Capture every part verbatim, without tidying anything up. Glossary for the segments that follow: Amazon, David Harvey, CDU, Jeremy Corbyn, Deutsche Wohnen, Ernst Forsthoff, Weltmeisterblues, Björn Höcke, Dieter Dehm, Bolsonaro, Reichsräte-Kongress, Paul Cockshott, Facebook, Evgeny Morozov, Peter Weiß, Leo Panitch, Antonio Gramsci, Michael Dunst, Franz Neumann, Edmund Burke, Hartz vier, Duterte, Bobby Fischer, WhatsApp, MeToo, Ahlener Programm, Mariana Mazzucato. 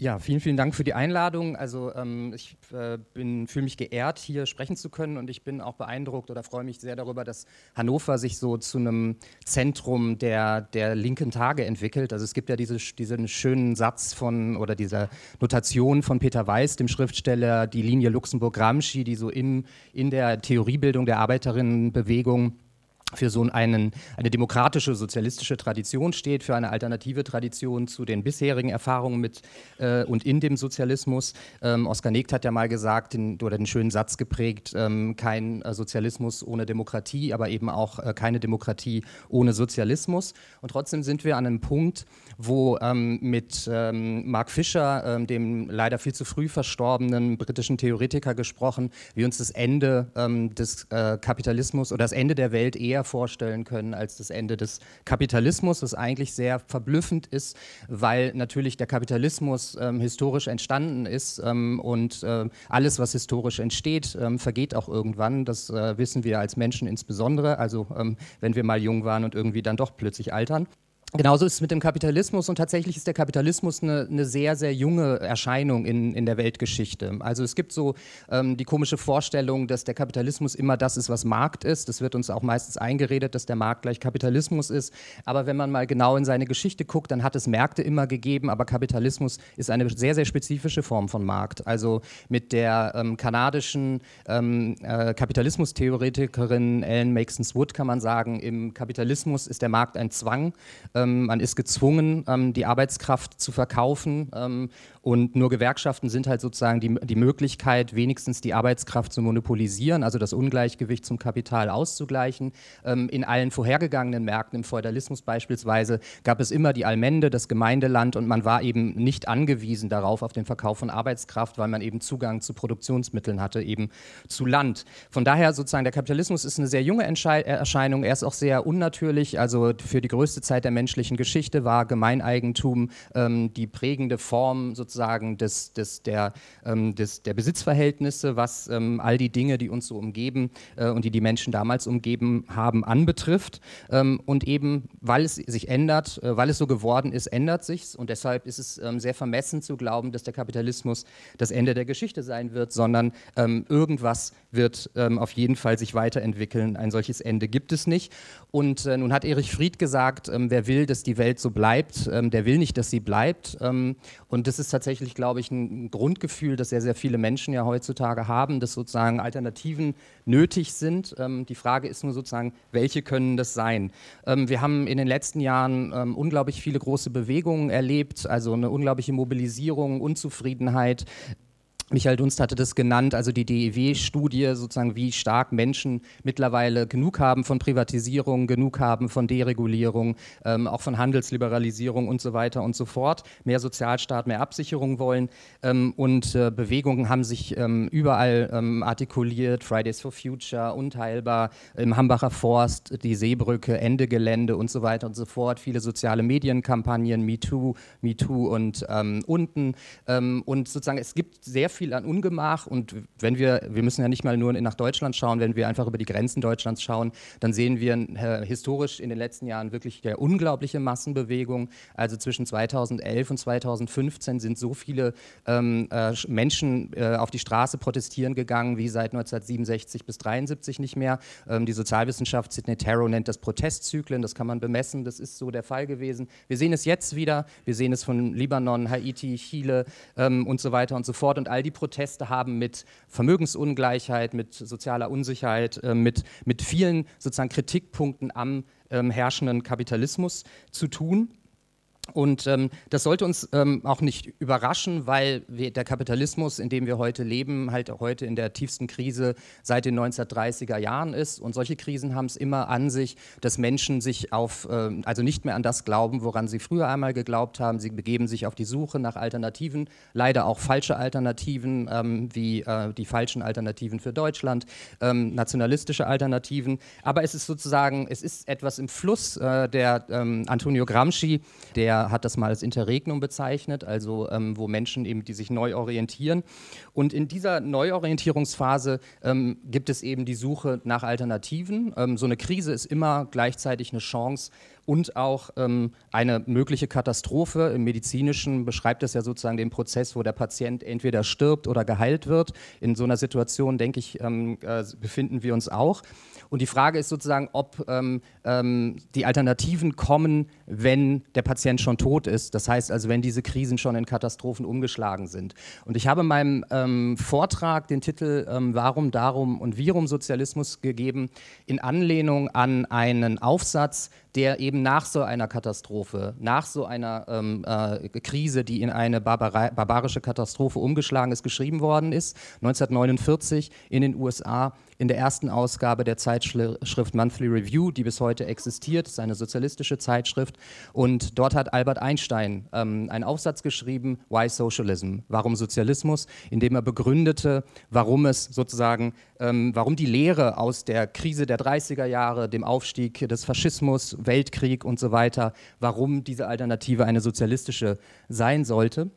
Ja, vielen, vielen Dank für die Einladung. Also ähm, ich äh, bin, fühle mich geehrt, hier sprechen zu können, und ich bin auch beeindruckt oder freue mich sehr darüber, dass Hannover sich so zu einem Zentrum der, der linken Tage entwickelt. Also es gibt ja diese, diesen schönen Satz von oder dieser Notation von Peter Weiß, dem Schriftsteller, die Linie Luxemburg-Gramsci, die so in, in der Theoriebildung der Arbeiterinnenbewegung für so einen, eine demokratische, sozialistische Tradition steht, für eine alternative Tradition zu den bisherigen Erfahrungen mit äh, und in dem Sozialismus. Ähm, Oskar Negt hat ja mal gesagt, den, oder den schönen Satz geprägt, ähm, kein äh, Sozialismus ohne Demokratie, aber eben auch äh, keine Demokratie ohne Sozialismus. Und trotzdem sind wir an einem Punkt, wo ähm, mit ähm, Mark Fischer, ähm, dem leider viel zu früh verstorbenen britischen Theoretiker, gesprochen, wie uns das Ende ähm, des äh, Kapitalismus oder das Ende der Welt eher vorstellen können als das Ende des Kapitalismus, was eigentlich sehr verblüffend ist, weil natürlich der Kapitalismus ähm, historisch entstanden ist ähm, und äh, alles, was historisch entsteht, ähm, vergeht auch irgendwann. Das äh, wissen wir als Menschen insbesondere, also ähm, wenn wir mal jung waren und irgendwie dann doch plötzlich altern. Genauso ist es mit dem Kapitalismus, und tatsächlich ist der Kapitalismus eine, eine sehr, sehr junge Erscheinung in, in der Weltgeschichte. Also es gibt so ähm, die komische Vorstellung, dass der Kapitalismus immer das ist, was Markt ist. Das wird uns auch meistens eingeredet, dass der Markt gleich Kapitalismus ist. Aber wenn man mal genau in seine Geschichte guckt, dann hat es Märkte immer gegeben, aber Kapitalismus ist eine sehr, sehr spezifische Form von Markt. Also mit der ähm, kanadischen ähm, äh, Kapitalismustheoretikerin Ellen Maxens-Wood kann man sagen, im Kapitalismus ist der Markt ein Zwang. Man ist gezwungen, die Arbeitskraft zu verkaufen, und nur Gewerkschaften sind halt sozusagen die, die Möglichkeit, wenigstens die Arbeitskraft zu monopolisieren, also das Ungleichgewicht zum Kapital auszugleichen. In allen vorhergegangenen Märkten, im Feudalismus beispielsweise, gab es immer die Allmende, das Gemeindeland, und man war eben nicht angewiesen darauf, auf den Verkauf von Arbeitskraft, weil man eben Zugang zu Produktionsmitteln hatte, eben zu Land. Von daher sozusagen, der Kapitalismus ist eine sehr junge Erscheinung, er ist auch sehr unnatürlich, also für die größte Zeit der menschlichen Geschichte war Gemeineigentum ähm, die prägende Form sozusagen des, des, der, ähm, des, der Besitzverhältnisse, was ähm, all die Dinge, die uns so umgeben äh, und die die Menschen damals umgeben haben, anbetrifft. Ähm, und eben, weil es sich ändert, äh, weil es so geworden ist, ändert sich's, und deshalb ist es ähm, sehr vermessen zu glauben, dass der Kapitalismus das Ende der Geschichte sein wird, sondern ähm, irgendwas wird ähm, auf jeden Fall sich weiterentwickeln. Ein solches Ende gibt es nicht. Und äh, nun hat Erich Fried gesagt, ähm, wer will, dass die Welt so bleibt, ähm, der will nicht, dass sie bleibt. Ähm, und das ist tatsächlich, glaube ich, ein Grundgefühl, das sehr, sehr viele Menschen ja heutzutage haben, dass sozusagen Alternativen nötig sind. Ähm, die Frage ist nur sozusagen, welche können das sein? Ähm, wir haben in den letzten Jahren ähm, unglaublich viele große Bewegungen erlebt, also eine unglaubliche Mobilisierung, Unzufriedenheit. Michael Dunst hatte das genannt, also die D E W-Studie, sozusagen wie stark Menschen mittlerweile genug haben von Privatisierung, genug haben von Deregulierung, ähm, auch von Handelsliberalisierung und so weiter und so fort. Mehr Sozialstaat, mehr Absicherung wollen, ähm, und äh, Bewegungen haben sich ähm, überall ähm, artikuliert, Fridays for Future, Unteilbar, im Hambacher Forst, die Seebrücke, Ende Gelände und so weiter und so fort. Viele soziale Medienkampagnen, MeToo, MeToo und ähm, unten. Ähm, und sozusagen, es gibt sehr viele viel an Ungemach, und wenn wir, wir müssen ja nicht mal nur nach Deutschland schauen, wenn wir einfach über die Grenzen Deutschlands schauen, dann sehen wir äh, historisch in den letzten Jahren wirklich eine unglaubliche Massenbewegung. Also zwischen zweitausendelf und zweitausendfünfzehn sind so viele ähm, äh, Menschen äh, auf die Straße protestieren gegangen, wie seit neunzehnhundertsiebenundsechzig bis neunzehnhundertdreiundsiebzig nicht mehr. Ähm, die Sozialwissenschaft Sidney Tarrow nennt das Protestzyklen, das kann man bemessen, das ist so der Fall gewesen. Wir sehen es jetzt wieder, wir sehen es von Libanon, Haiti, Chile ähm, und so weiter und so fort, und all die Die Proteste haben mit Vermögensungleichheit, mit sozialer Unsicherheit, mit, mit vielen sozusagen Kritikpunkten am ähm, herrschenden Kapitalismus zu tun. Und ähm, das sollte uns ähm, auch nicht überraschen, weil wir, der Kapitalismus, in dem wir heute leben, halt auch heute in der tiefsten Krise seit den neunzehnhundertdreißiger Jahren ist. Und solche Krisen haben es immer an sich, dass Menschen sich auf, ähm, also nicht mehr an das glauben, woran sie früher einmal geglaubt haben. Sie begeben sich auf die Suche nach Alternativen, leider auch falsche Alternativen, ähm, wie äh, die falschen Alternativen für Deutschland, ähm, nationalistische Alternativen. Aber es ist sozusagen, es ist etwas im Fluss. Äh, der ähm, Antonio Gramsci, der hat das mal als Interregnum bezeichnet, also ähm, wo Menschen eben, die sich neu orientieren. Und in dieser Neuorientierungsphase ähm, gibt es eben die Suche nach Alternativen. Ähm, so eine Krise ist immer gleichzeitig eine Chance, und auch ähm, eine mögliche Katastrophe. Im Medizinischen beschreibt es ja sozusagen den Prozess, wo der Patient entweder stirbt oder geheilt wird. In so einer Situation, denke ich, ähm, äh, befinden wir uns auch. Und die Frage ist sozusagen, ob ähm, ähm, die Alternativen kommen, wenn der Patient schon tot ist. Das heißt also, wenn diese Krisen schon in Katastrophen umgeschlagen sind. Und ich habe in meinem ähm, Vortrag den Titel ähm, Warum, Darum und Virum Sozialismus gegeben, in Anlehnung an einen Aufsatz, der eben nach so einer Katastrophe, nach so einer ähm, äh, Krise, die in eine Barbara- barbarische Katastrophe umgeschlagen ist, geschrieben worden ist, neunzehnhundertneunundvierzig in den U S A, in der ersten Ausgabe der Zeitschrift Monthly Review, die bis heute existiert, ist eine sozialistische Zeitschrift. Und dort hat Albert Einstein ähm, einen Aufsatz geschrieben, Why Socialism? Warum Sozialismus? In dem er begründete, warum es sozusagen, ähm, warum die Lehre aus der Krise der dreißiger Jahre, dem Aufstieg des Faschismus, Weltkrieg und so weiter, warum diese Alternative eine sozialistische sein sollte.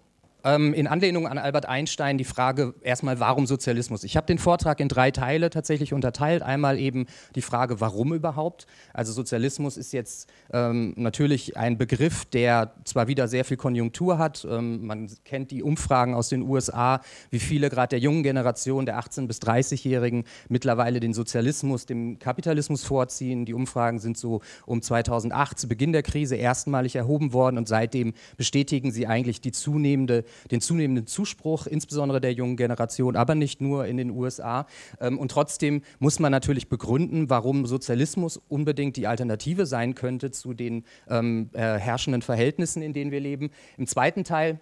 Ähm, in Anlehnung an Albert Einstein die Frage erstmal, warum Sozialismus? Ich habe den Vortrag in drei Teile tatsächlich unterteilt. Einmal eben die Frage, warum überhaupt? Also Sozialismus ist jetzt ähm, natürlich ein Begriff, der zwar wieder sehr viel Konjunktur hat. Ähm, man kennt die Umfragen aus den U S A, wie viele gerade der jungen Generation, der achtzehn- bis dreißigjährigen, mittlerweile den Sozialismus dem Kapitalismus vorziehen. Die Umfragen sind so um zweitausendacht, zu Beginn der Krise, erstmalig erhoben worden. Und seitdem bestätigen sie eigentlich die zunehmende den zunehmenden Zuspruch, insbesondere der jungen Generation, aber nicht nur in den U S A. Und trotzdem muss man natürlich begründen, warum Sozialismus unbedingt die Alternative sein könnte zu den ähm, äh, herrschenden Verhältnissen, in denen wir leben. Im zweiten Teil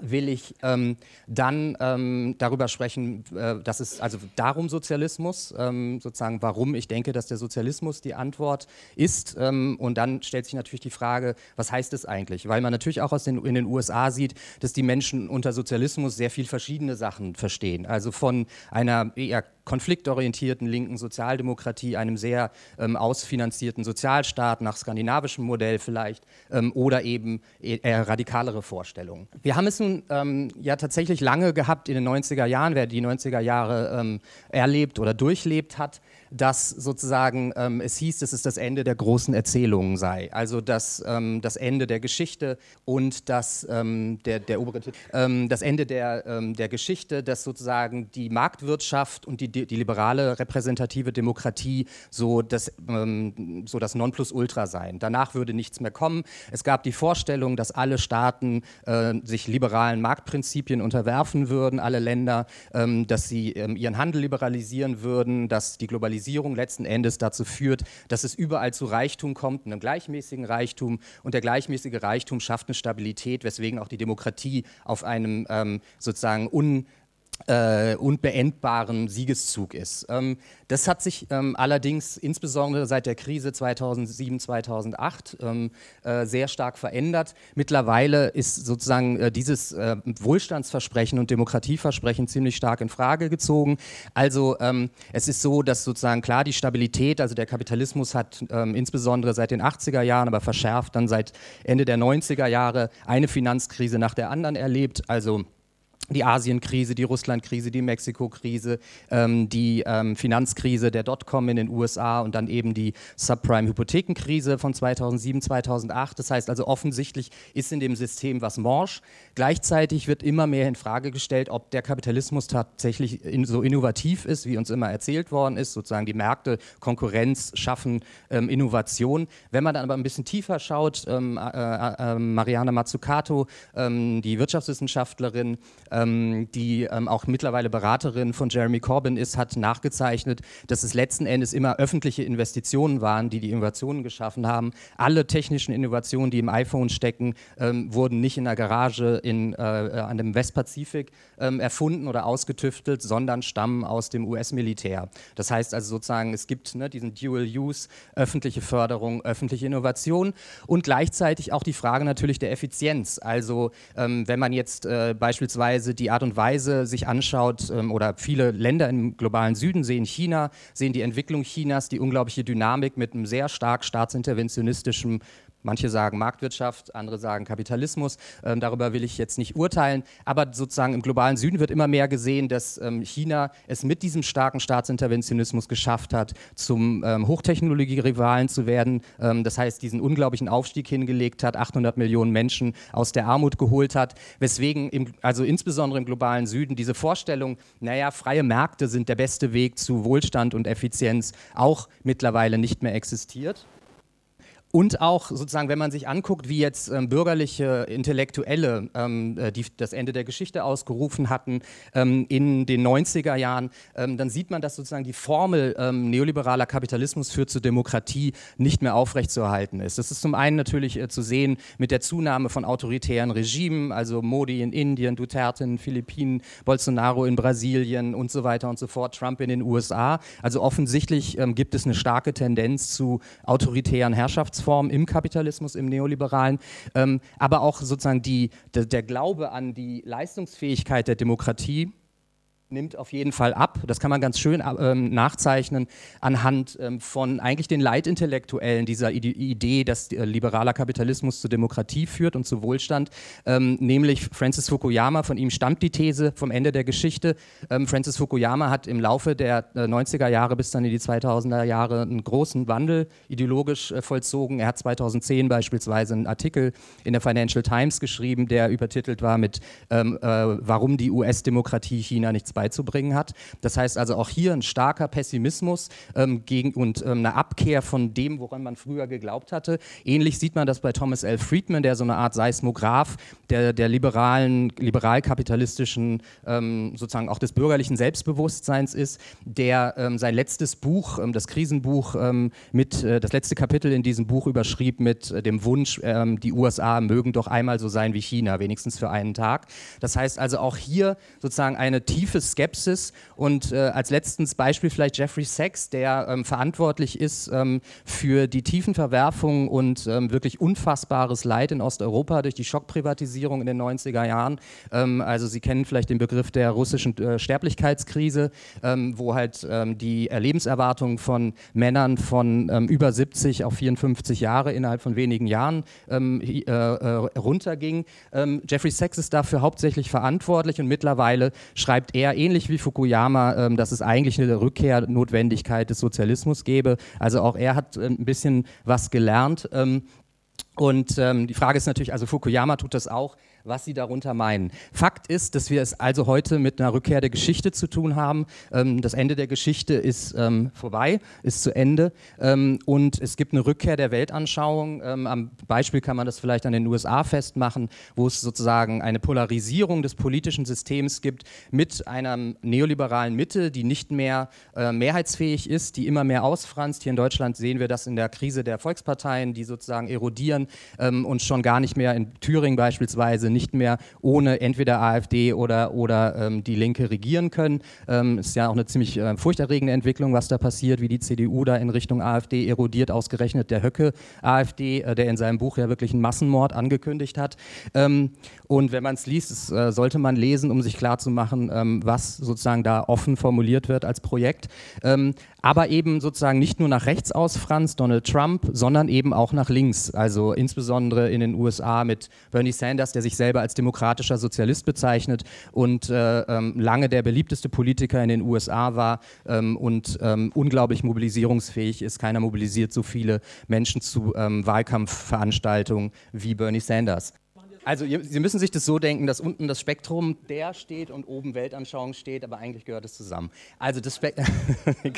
will ich ähm, dann ähm, darüber sprechen, äh, dass es also darum Sozialismus, ähm, sozusagen warum ich denke, dass der Sozialismus die Antwort ist. Ähm, und dann stellt sich natürlich die Frage, was heißt es eigentlich? Weil man natürlich auch aus den, in den U S A sieht, dass die Menschen unter Sozialismus sehr viel verschiedene Sachen verstehen. Also von einer eher konfliktorientierten linken Sozialdemokratie, einem sehr ähm, ausfinanzierten Sozialstaat nach skandinavischem Modell vielleicht ähm, oder eben eher radikalere Vorstellungen. Wir haben es nun ähm, ja tatsächlich lange gehabt in den neunziger Jahren, wer die neunziger Jahre ähm, erlebt oder durchlebt hat, dass sozusagen ähm, es hieß, dass es das Ende der großen Erzählungen sei. Also dass, ähm, das Ende der Geschichte und das, ähm, der, der obere Titel, ähm, das Ende der, ähm, der Geschichte, dass sozusagen die Marktwirtschaft und die die liberale repräsentative Demokratie so das, ähm, so das Nonplusultra sein. Danach würde nichts mehr kommen. Es gab die Vorstellung, dass alle Staaten äh, sich liberalen Marktprinzipien unterwerfen würden, alle Länder, ähm, dass sie ähm, ihren Handel liberalisieren würden, dass die Globalisierung letzten Endes dazu führt, dass es überall zu Reichtum kommt, einem gleichmäßigen Reichtum, und der gleichmäßige Reichtum schafft eine Stabilität, weswegen auch die Demokratie auf einem ähm, sozusagen un Äh, unbeendbaren Siegeszug ist. Ähm, das hat sich ähm, allerdings insbesondere seit der Krise zweitausendsieben, zweitausendacht ähm, äh, sehr stark verändert. Mittlerweile ist sozusagen äh, dieses äh, Wohlstandsversprechen und Demokratieversprechen ziemlich stark in Frage gezogen. Also ähm, es ist so, dass sozusagen klar die Stabilität, also der Kapitalismus hat ähm, insbesondere seit den achtziger Jahren, aber verschärft dann seit Ende der neunziger Jahre eine Finanzkrise nach der anderen erlebt. Also die Asienkrise, die Russlandkrise, die Mexiko-Krise, ähm, die ähm, Finanzkrise der Dotcom in den U S A und dann eben die Subprime-Hypothekenkrise von zweitausendsieben, zweitausendacht. Das heißt also, offensichtlich ist in dem System was morsch. Gleichzeitig wird immer mehr in Frage gestellt, ob der Kapitalismus tatsächlich in, so innovativ ist, wie uns immer erzählt worden ist. Sozusagen die Märkte, Konkurrenz schaffen ähm, Innovation. Wenn man dann aber ein bisschen tiefer schaut, ähm, äh, äh, Mariana Mazzucato, ähm, die Wirtschaftswissenschaftlerin, äh, die ähm, auch mittlerweile Beraterin von Jeremy Corbyn ist, hat nachgezeichnet, dass es letzten Endes immer öffentliche Investitionen waren, die die Innovationen geschaffen haben. Alle technischen Innovationen, die im iPhone stecken, ähm, wurden nicht in einer Garage in, äh, an dem Westpazifik ähm, erfunden oder ausgetüftelt, sondern stammen aus dem U S-Militär. Das heißt also sozusagen, es gibt ne, diesen Dual-Use, öffentliche Förderung, öffentliche Innovation und gleichzeitig auch die Frage natürlich der Effizienz. Also ähm, wenn man jetzt äh, beispielsweise die Art und Weise sich anschaut, oder viele Länder im globalen Süden sehen China, sehen die Entwicklung Chinas, die unglaubliche Dynamik mit einem sehr stark staatsinterventionistischen Manche sagen Marktwirtschaft, andere sagen Kapitalismus. Ähm, darüber will ich jetzt nicht urteilen. Aber sozusagen im globalen Süden wird immer mehr gesehen, dass ähm, China es mit diesem starken Staatsinterventionismus geschafft hat, zum ähm, Hochtechnologie-Rivalen zu werden. Ähm, das heißt, diesen unglaublichen Aufstieg hingelegt hat, achthundert Millionen Menschen aus der Armut geholt hat. Weswegen, im, also insbesondere im globalen Süden, diese Vorstellung, naja, freie Märkte sind der beste Weg zu Wohlstand und Effizienz, auch mittlerweile nicht mehr existiert. Und auch sozusagen, wenn man sich anguckt, wie jetzt ähm, bürgerliche Intellektuelle, ähm, die das Ende der Geschichte ausgerufen hatten ähm, in den neunziger Jahren, ähm, dann sieht man, dass sozusagen die Formel ähm, neoliberaler Kapitalismus führt zur Demokratie nicht mehr aufrechtzuerhalten ist. Das ist zum einen natürlich äh, zu sehen mit der Zunahme von autoritären Regimen, also Modi in Indien, Duterte in den Philippinen, Bolsonaro in Brasilien und so weiter und so fort, Trump in den U S A. Also offensichtlich ähm, gibt es eine starke Tendenz zu autoritären Herrschaftsformen im Kapitalismus, im Neoliberalen, ähm, aber auch sozusagen die, der, der Glaube an die Leistungsfähigkeit der Demokratie nimmt auf jeden Fall ab. Das kann man ganz schön ähm, nachzeichnen anhand ähm, von eigentlich den Leitintellektuellen dieser I- Idee, dass äh, liberaler Kapitalismus zu Demokratie führt und zu Wohlstand, ähm, nämlich Francis Fukuyama. Von ihm stammt die These vom Ende der Geschichte. Ähm, Francis Fukuyama hat im Laufe der äh, neunziger Jahre bis dann in die zweitausender Jahre einen großen Wandel ideologisch äh, vollzogen. Er hat zweitausendzehn beispielsweise einen Artikel in der Financial Times geschrieben, der übertitelt war mit ähm, äh, Warum die U S-Demokratie China nichts beizubringen hat. Das heißt also auch hier ein starker Pessimismus ähm, gegen, und ähm, eine Abkehr von dem, woran man früher geglaubt hatte. Ähnlich sieht man das bei Thomas L. Friedman, der so eine Art Seismograph der, der liberalen, liberal-kapitalistischen, ähm, sozusagen auch des bürgerlichen Selbstbewusstseins ist, der ähm, sein letztes Buch, ähm, das Krisenbuch, ähm, mit, äh, das letzte Kapitel in diesem Buch überschrieb mit äh, dem Wunsch, äh, die U S A mögen doch einmal so sein wie China, wenigstens für einen Tag. Das heißt also auch hier sozusagen eine tiefe Skepsis und äh, als letztes Beispiel vielleicht Jeffrey Sachs, der ähm, verantwortlich ist ähm, für die tiefen Verwerfungen und ähm, wirklich unfassbares Leid in Osteuropa durch die Schockprivatisierung in den neunziger Jahren. Ähm, also Sie kennen vielleicht den Begriff der russischen äh, Sterblichkeitskrise, ähm, wo halt ähm, die Lebenserwartung von Männern von ähm, über siebzig auf vierundfünfzig Jahre innerhalb von wenigen Jahren ähm, äh, äh, runterging. Ähm, Jeffrey Sachs ist dafür hauptsächlich verantwortlich und mittlerweile schreibt er ähnlich wie Fukuyama, dass es eigentlich eine Rückkehrnotwendigkeit des Sozialismus gäbe. Also auch er hat ein bisschen was gelernt. Und die Frage ist natürlich, also Fukuyama tut das auch, was sie darunter meinen. Fakt ist, dass wir es also heute mit einer Rückkehr der Geschichte zu tun haben. Ähm, das Ende der Geschichte ist ähm, vorbei, ist zu Ende ähm, und es gibt eine Rückkehr der Weltanschauung. Ähm, am Beispiel kann man das vielleicht an den U S A festmachen, wo es sozusagen eine Polarisierung des politischen Systems gibt mit einer neoliberalen Mitte, die nicht mehr äh, mehrheitsfähig ist, die immer mehr ausfranst. Hier in Deutschland sehen wir das in der Krise der Volksparteien, die sozusagen erodieren ähm, und schon gar nicht mehr in Thüringen beispielsweise nicht nicht mehr ohne entweder AfD oder, oder ähm, die Linke regieren können. Ähm, ist ja auch eine ziemlich äh, furchterregende Entwicklung, was da passiert, wie die C D U da in Richtung AfD erodiert, ausgerechnet der Höcke-AfD, äh, der in seinem Buch ja wirklich einen Massenmord angekündigt hat. Ähm, und wenn man es liest, das, äh, sollte man lesen, um sich klarzumachen, ähm, was sozusagen da offen formuliert wird als Projekt. Ähm, aber eben sozusagen nicht nur nach rechts ausfranst, Donald Trump, sondern eben auch nach links. Also insbesondere in den U S A mit Bernie Sanders, der sich selbst als demokratischer Sozialist bezeichnet und äh, ähm, lange der beliebteste Politiker in den U S A war ähm, und ähm, unglaublich mobilisierungsfähig ist. Keiner mobilisiert so viele Menschen zu ähm, Wahlkampfveranstaltungen wie Bernie Sanders. Also Sie müssen sich das so denken, dass unten das Spektrum der steht und oben Weltanschauung steht, aber eigentlich gehört es zusammen. Also das Spek-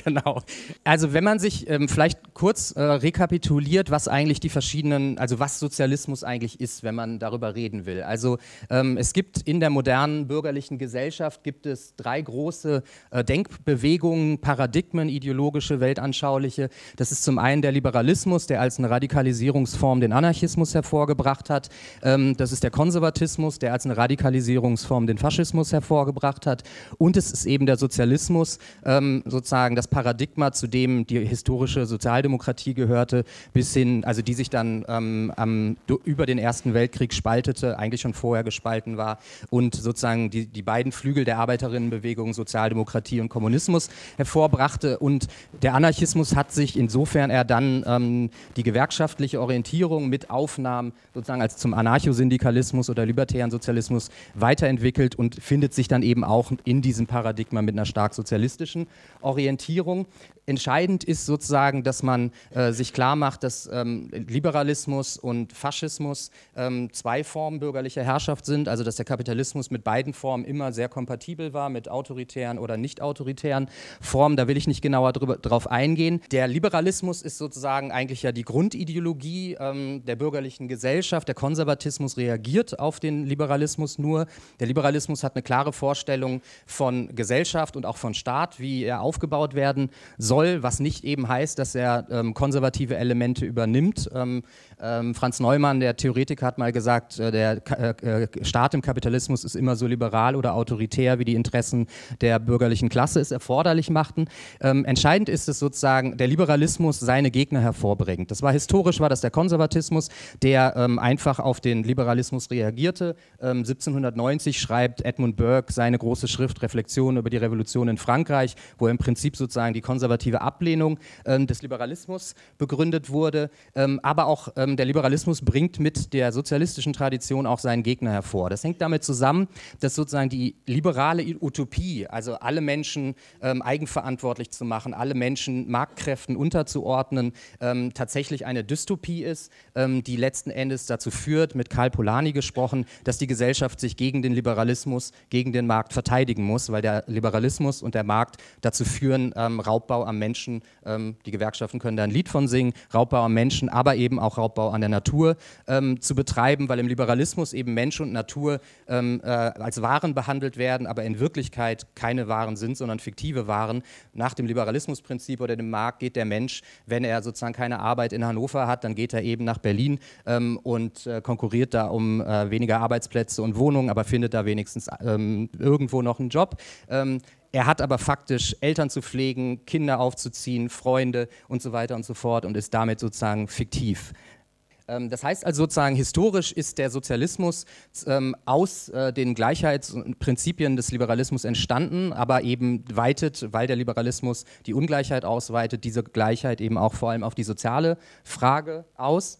genau. Also wenn man sich ähm, vielleicht kurz äh, rekapituliert, was eigentlich die verschiedenen, also was Sozialismus eigentlich ist, wenn man darüber reden will. Also ähm, es gibt in der modernen bürgerlichen Gesellschaft gibt es drei große äh, Denkbewegungen, Paradigmen, ideologische, weltanschauliche. Das ist zum einen der Liberalismus, der als eine Radikalisierungsform den Anarchismus hervorgebracht hat. Ähm, das ist ist der Konservatismus, der als eine Radikalisierungsform den Faschismus hervorgebracht hat, und es ist eben der Sozialismus, ähm, sozusagen das Paradigma, zu dem die historische Sozialdemokratie gehörte, bis hin, also die sich dann ähm, am, über den Ersten Weltkrieg spaltete, eigentlich schon vorher gespalten war, und sozusagen die, die beiden Flügel der Arbeiterinnenbewegung, Sozialdemokratie und Kommunismus, hervorbrachte. Und der Anarchismus hat sich, insofern er dann ähm, die gewerkschaftliche Orientierung mit Aufnahmen sozusagen als zum Anarchosyndikalismus oder libertären Sozialismus weiterentwickelt und findet sich dann eben auch in diesem Paradigma mit einer stark sozialistischen Orientierung. Entscheidend ist sozusagen, dass man äh, sich klar macht, dass ähm, Liberalismus und Faschismus ähm, zwei Formen bürgerlicher Herrschaft sind, also dass der Kapitalismus mit beiden Formen immer sehr kompatibel war, mit autoritären oder nicht autoritären Formen. Da will ich nicht genauer drüber, drauf eingehen. Der Liberalismus ist sozusagen eigentlich ja die Grundideologie ähm, der bürgerlichen Gesellschaft. Der Konservatismus reagiert auf den Liberalismus nur. Der Liberalismus hat eine klare Vorstellung von Gesellschaft und auch von Staat, wie er aufgebaut werden soll. Was nicht eben heißt, dass er ähm, konservative Elemente übernimmt. Ähm, ähm, Franz Neumann, der Theoretiker, hat mal gesagt, äh, der Ka- äh, Staat im Kapitalismus ist immer so liberal oder autoritär, wie die Interessen der bürgerlichen Klasse es erforderlich machten. Ähm, entscheidend ist es sozusagen, der Liberalismus seine Gegner hervorbringt. Das war historisch, war das der Konservatismus, der ähm, einfach auf den Liberalismus reagierte. Ähm, siebzehnhundertneunzig schreibt Edmund Burke seine große Schrift Reflexionen über die Revolution in Frankreich, wo im Prinzip sozusagen die konservative Ablehnung ähm, des Liberalismus begründet wurde, ähm, aber auch ähm, der Liberalismus bringt mit der sozialistischen Tradition auch seinen Gegner hervor. Das hängt damit zusammen, dass sozusagen die liberale Utopie, also alle Menschen ähm, eigenverantwortlich zu machen, alle Menschen Marktkräften unterzuordnen, ähm, tatsächlich eine Dystopie ist, ähm, die letzten Endes dazu führt, mit Karl Polanyi gesprochen, dass die Gesellschaft sich gegen den Liberalismus, gegen den Markt verteidigen muss, weil der Liberalismus und der Markt dazu führen, ähm, Raubbau am Menschen, ähm, die Gewerkschaften können da ein Lied von singen, Raubbau am Menschen, aber eben auch Raubbau an der Natur ähm, zu betreiben, weil im Liberalismus eben Mensch und Natur ähm, äh, als Waren behandelt werden, aber in Wirklichkeit keine Waren sind, sondern fiktive Waren. Nach dem Liberalismusprinzip oder dem Markt geht der Mensch, wenn er sozusagen keine Arbeit in Hannover hat, dann geht er eben nach Berlin ähm, und äh, konkurriert da um äh, weniger Arbeitsplätze und Wohnungen, aber findet da wenigstens ähm, irgendwo noch einen Job. Ähm, Er hat aber faktisch Eltern zu pflegen, Kinder aufzuziehen, Freunde und so weiter und so fort und ist damit sozusagen fiktiv. Das heißt also sozusagen, historisch ist der Sozialismus ähm, aus äh, den Gleichheitsprinzipien des Liberalismus entstanden, aber eben weitet, weil der Liberalismus die Ungleichheit ausweitet, diese Gleichheit eben auch vor allem auf die soziale Frage aus.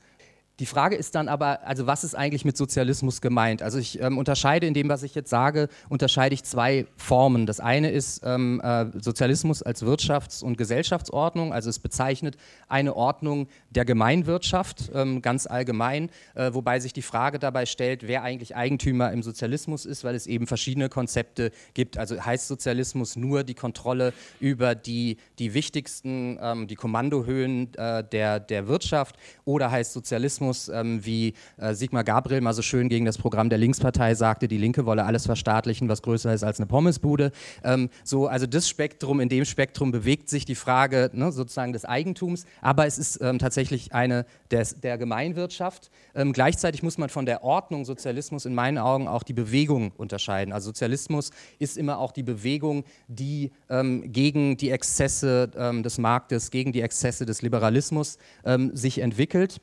Die Frage ist dann aber, also was ist eigentlich mit Sozialismus gemeint? Also ich ähm, unterscheide in dem, was ich jetzt sage, unterscheide ich zwei Formen. Das eine ist ähm, äh, Sozialismus als Wirtschafts- und Gesellschaftsordnung. Also es bezeichnet eine Ordnung der Gemeinwirtschaft, ähm, ganz allgemein, äh, wobei sich die Frage dabei stellt, wer eigentlich Eigentümer im Sozialismus ist, weil es eben verschiedene Konzepte gibt. Also heißt Sozialismus nur die Kontrolle über die, die wichtigsten, ähm, die Kommandohöhen äh, der, der Wirtschaft, oder heißt Sozialismus, wie äh, Sigmar Gabriel mal so schön gegen das Programm der Linkspartei sagte, die Linke wolle alles verstaatlichen, was größer ist als eine Pommesbude. Ähm, so, also das Spektrum, in dem Spektrum bewegt sich die Frage, ne, sozusagen des Eigentums, aber es ist ähm, tatsächlich eine des, der Gemeinwirtschaft. Ähm, gleichzeitig muss man von der Ordnung Sozialismus in meinen Augen auch die Bewegung unterscheiden. Also Sozialismus ist immer auch die Bewegung, die ähm, gegen die Exzesse ähm, des Marktes, gegen die Exzesse des Liberalismus ähm, sich entwickelt.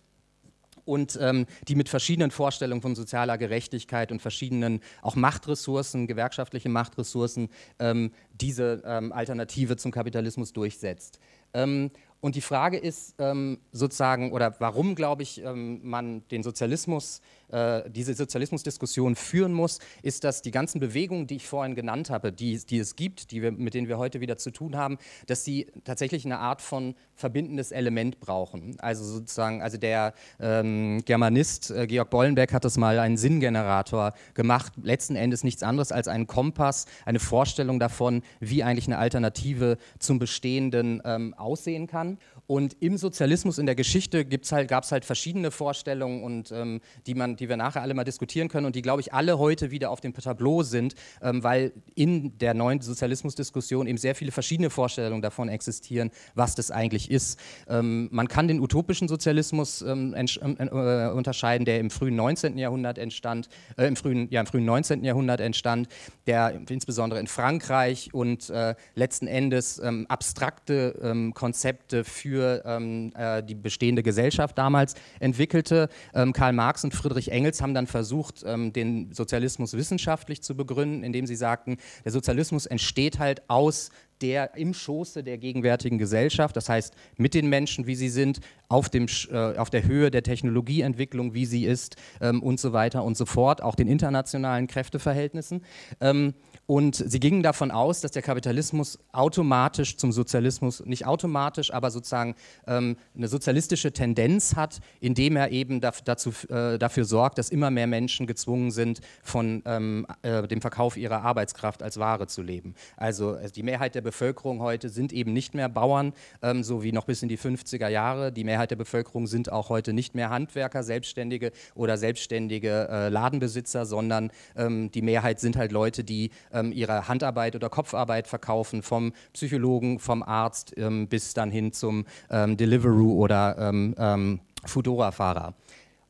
Und ähm, die mit verschiedenen Vorstellungen von sozialer Gerechtigkeit und verschiedenen auch Machtressourcen, gewerkschaftliche Machtressourcen, ähm, diese ähm, Alternative zum Kapitalismus durchsetzt. Ähm, und die Frage ist ähm, sozusagen, oder warum, glaube ich, ähm, man den Sozialismus, äh, diese Sozialismusdiskussion führen muss, ist, dass die ganzen Bewegungen, die ich vorhin genannt habe, die, die es gibt, die wir, mit denen wir heute wieder zu tun haben, dass sie tatsächlich eine Art von verbindendes Element brauchen. Also sozusagen, also der ähm, Germanist äh, Georg Bollenberg hat das mal einen Sinngenerator gemacht, letzten Endes nichts anderes als einen Kompass, eine Vorstellung davon, wie eigentlich eine Alternative zum Bestehenden ähm, aussehen kann. an. Und im Sozialismus in der Geschichte gibt's halt, gab es halt verschiedene Vorstellungen, und, ähm, die, man, die wir nachher alle mal diskutieren können und die, glaube ich, alle heute wieder auf dem Tableau sind, ähm, weil in der neuen Sozialismusdiskussion eben sehr viele verschiedene Vorstellungen davon existieren, was das eigentlich ist. Ähm, man kann den utopischen Sozialismus ähm, äh, unterscheiden, der im frühen neunzehnten Jahrhundert entstand, äh, im frühen, ja, im frühen neunzehnten Jahrhundert entstand, der insbesondere in Frankreich und äh, letzten Endes ähm, abstrakte ähm, Konzepte für die bestehende Gesellschaft damals entwickelte. Karl Marx und Friedrich Engels haben dann versucht, den Sozialismus wissenschaftlich zu begründen, indem sie sagten, der Sozialismus entsteht halt aus der im Schoße der gegenwärtigen Gesellschaft, das heißt mit den Menschen, wie sie sind, auf, dem, äh, auf der Höhe der Technologieentwicklung, wie sie ist, ähm, und so weiter und so fort, auch den internationalen Kräfteverhältnissen. Ähm, und sie gingen davon aus, dass der Kapitalismus automatisch zum Sozialismus, nicht automatisch, aber sozusagen ähm, eine sozialistische Tendenz hat, indem er eben da, dazu, äh, dafür sorgt, dass immer mehr Menschen gezwungen sind, von ähm, äh, dem Verkauf ihrer Arbeitskraft als Ware zu leben. Also die Mehrheit der Bevölkerung heute sind eben nicht mehr Bauern, ähm, so wie noch bis in die fünfziger Jahre. Die Mehrheit der Bevölkerung sind auch heute nicht mehr Handwerker, Selbstständige oder selbstständige äh, Ladenbesitzer, sondern ähm, die Mehrheit sind halt Leute, die ähm, ihre Handarbeit oder Kopfarbeit verkaufen, vom Psychologen, vom Arzt ähm, bis dann hin zum ähm, Deliveroo oder ähm, ähm, Foodora-Fahrer.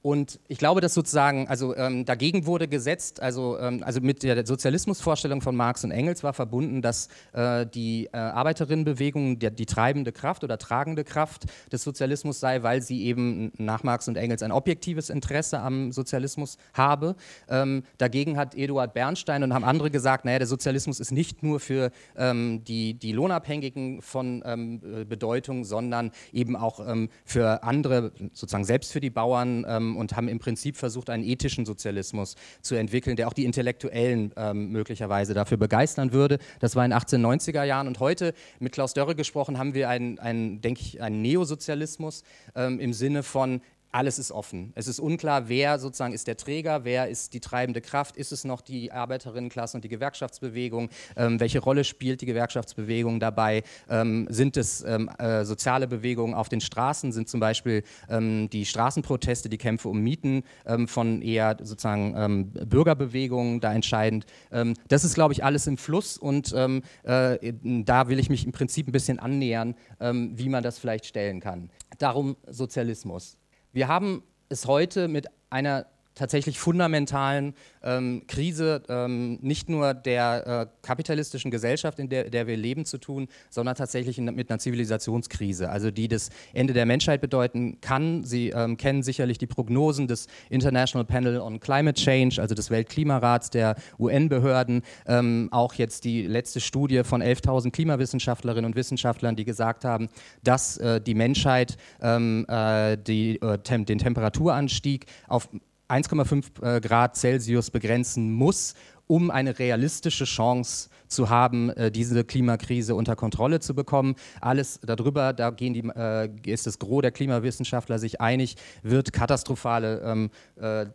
Und ich glaube, dass sozusagen, also ähm, dagegen wurde gesetzt, also, ähm, also mit der Sozialismusvorstellung von Marx und Engels war verbunden, dass äh, die äh, Arbeiterinnenbewegung die, die treibende Kraft oder tragende Kraft des Sozialismus sei, weil sie eben nach Marx und Engels ein objektives Interesse am Sozialismus habe. Ähm, dagegen hat Eduard Bernstein und haben andere gesagt, naja, der Sozialismus ist nicht nur für ähm, die, die Lohnabhängigen von ähm, Bedeutung, sondern eben auch ähm, für andere, sozusagen selbst für die Bauern, ähm, und haben im Prinzip versucht, einen ethischen Sozialismus zu entwickeln, der auch die Intellektuellen ähm, möglicherweise dafür begeistern würde. Das war in den achtzehnhundertneunziger Jahren. Und heute, mit Klaus Dörre gesprochen, haben wir einen, einen denke ich, einen Neosozialismus ähm, im Sinne von, alles ist offen. Es ist unklar, wer sozusagen ist der Träger, wer ist die treibende Kraft, ist es noch die Arbeiterinnenklasse und die Gewerkschaftsbewegung, ähm, welche Rolle spielt die Gewerkschaftsbewegung dabei, ähm, sind es ähm, äh, soziale Bewegungen auf den Straßen, sind zum Beispiel ähm, die Straßenproteste, die Kämpfe um Mieten ähm, von eher sozusagen ähm, Bürgerbewegungen da entscheidend. Ähm, das ist, glaube ich, alles im Fluss, und ähm, äh, da will ich mich im Prinzip ein bisschen annähern, ähm, wie man das vielleicht stellen kann. Darum Sozialismus. Wir haben es heute mit einer tatsächlich fundamentalen ähm, Krise ähm, nicht nur der äh, kapitalistischen Gesellschaft, in der, der wir leben, zu tun, sondern tatsächlich in, mit einer Zivilisationskrise, also die das Ende der Menschheit bedeuten kann. Sie ähm, kennen sicherlich die Prognosen des International Panel on Climate Change, also des Weltklimarats der U N-Behörden, ähm, auch jetzt die letzte Studie von elftausend Klimawissenschaftlerinnen und Wissenschaftlern, die gesagt haben, dass äh, die Menschheit ähm, äh, die, äh, tem- den Temperaturanstieg auf eins Komma fünf Grad Celsius begrenzen muss, um eine realistische Chance zu haben, diese Klimakrise unter Kontrolle zu bekommen. Alles darüber, da gehen die, äh, ist das Gros der Klimawissenschaftler sich einig, wird katastrophale ähm, äh,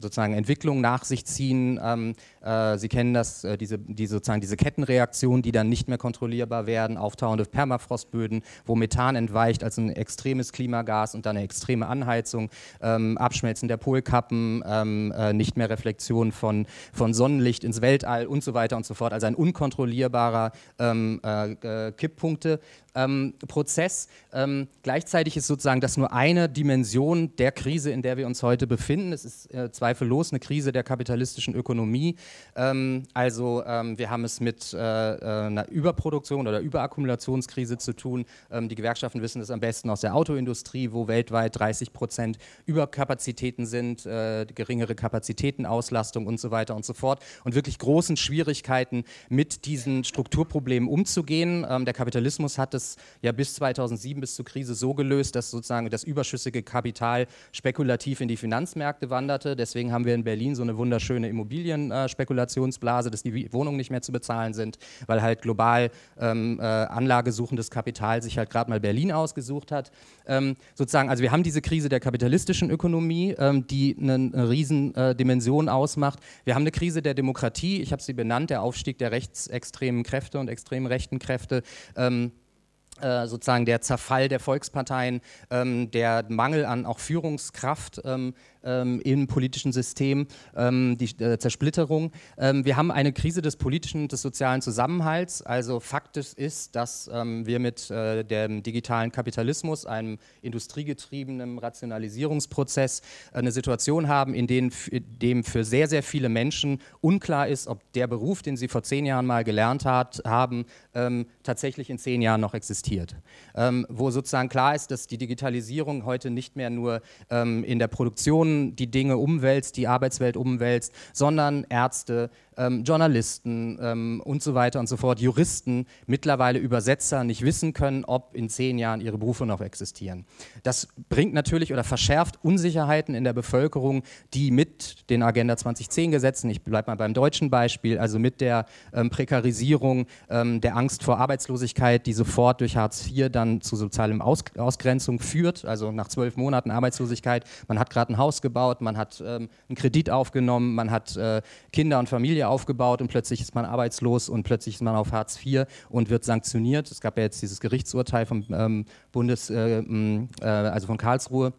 sozusagen Entwicklungen nach sich ziehen. Ähm, äh, Sie kennen das, äh, diese, die sozusagen diese Kettenreaktionen, die dann nicht mehr kontrollierbar werden, auftauende Permafrostböden, wo Methan entweicht als ein extremes Klimagas und dann eine extreme Anheizung, ähm, Abschmelzen der Polkappen, ähm, äh, nicht mehr Reflexion von, von Sonnenlicht ins Weltall und so weiter und so fort. Also ein unkontrollierbarer ähm, äh, Kipppunkte ähm, Prozess. Ähm, gleichzeitig ist sozusagen das nur eine Dimension der Krise, in der wir uns heute befinden. Es ist äh, zweifellos eine Krise der kapitalistischen Ökonomie. Ähm, also ähm, wir haben es mit äh, einer Überproduktion oder Überakkumulationskrise zu tun. Ähm, die Gewerkschaften wissen das am besten aus der Autoindustrie, wo weltweit dreißig Prozent Überkapazitäten sind, äh, geringere Kapazitäten, Auslastung und so weiter und so fort. Und wirklich großen Schwierigkeiten, mit diesen Strukturproblemen umzugehen. Ähm, der Kapitalismus hat es ja bis zweitausendsieben, bis zur Krise, so gelöst, dass sozusagen das überschüssige Kapital spekulativ in die Finanzmärkte wanderte. Deswegen haben wir in Berlin so eine wunderschöne Immobilienspekulationsblase, äh, dass die Wohnungen nicht mehr zu bezahlen sind, weil halt global ähm, äh, anlagesuchendes Kapital sich halt gerade mal Berlin ausgesucht hat. Ähm, sozusagen, also wir haben diese Krise der kapitalistischen Ökonomie, ähm, die eine, eine riesen äh, Dimension ausmacht. Wir haben eine Krise der Demokratie, ich habe sie benannt, der Aufstieg der rechtsextremen Kräfte und extrem rechten Kräfte, ähm, Äh, sozusagen der Zerfall der Volksparteien, ähm, der Mangel an auch Führungskraft ähm, ähm, im politischen System, ähm, die äh, Zersplitterung. Ähm, wir haben eine Krise des politischen, des sozialen Zusammenhalts. Also Fakt ist, dass ähm, wir mit äh, dem digitalen Kapitalismus, einem industriegetriebenen Rationalisierungsprozess, eine Situation haben, in denen, in dem für sehr, sehr viele Menschen unklar ist, ob der Beruf, den sie vor zehn Jahren mal gelernt hat, haben, ähm, tatsächlich in zehn Jahren noch existiert. Ähm, wo sozusagen klar ist, dass die Digitalisierung heute nicht mehr nur ähm, in der Produktion die Dinge umwälzt, die Arbeitswelt umwälzt, sondern Ärzte, ähm, Journalisten ähm, und so weiter und so fort, Juristen, mittlerweile Übersetzer nicht wissen können, ob in zehn Jahren ihre Berufe noch existieren. Das bringt natürlich oder verschärft Unsicherheiten in der Bevölkerung, die mit den Agenda zwanzig zehn Gesetzen, ich bleibe mal beim deutschen Beispiel, also mit der ähm, Prekarisierung, ähm, der Angst vor Arbeitslosigkeit, die sofort durch Hartz vier dann zu sozialem Aus- Ausgrenzung führt, also nach zwölf Monaten Arbeitslosigkeit, man hat gerade ein Haus gebaut, man hat ähm, einen Kredit aufgenommen, man hat äh, Kinder und Familie aufgebaut und plötzlich ist man arbeitslos und plötzlich ist man auf Hartz vier und wird sanktioniert. Es gab ja jetzt dieses Gerichtsurteil vom ähm, Bundes, äh, äh, also von Karlsruhe.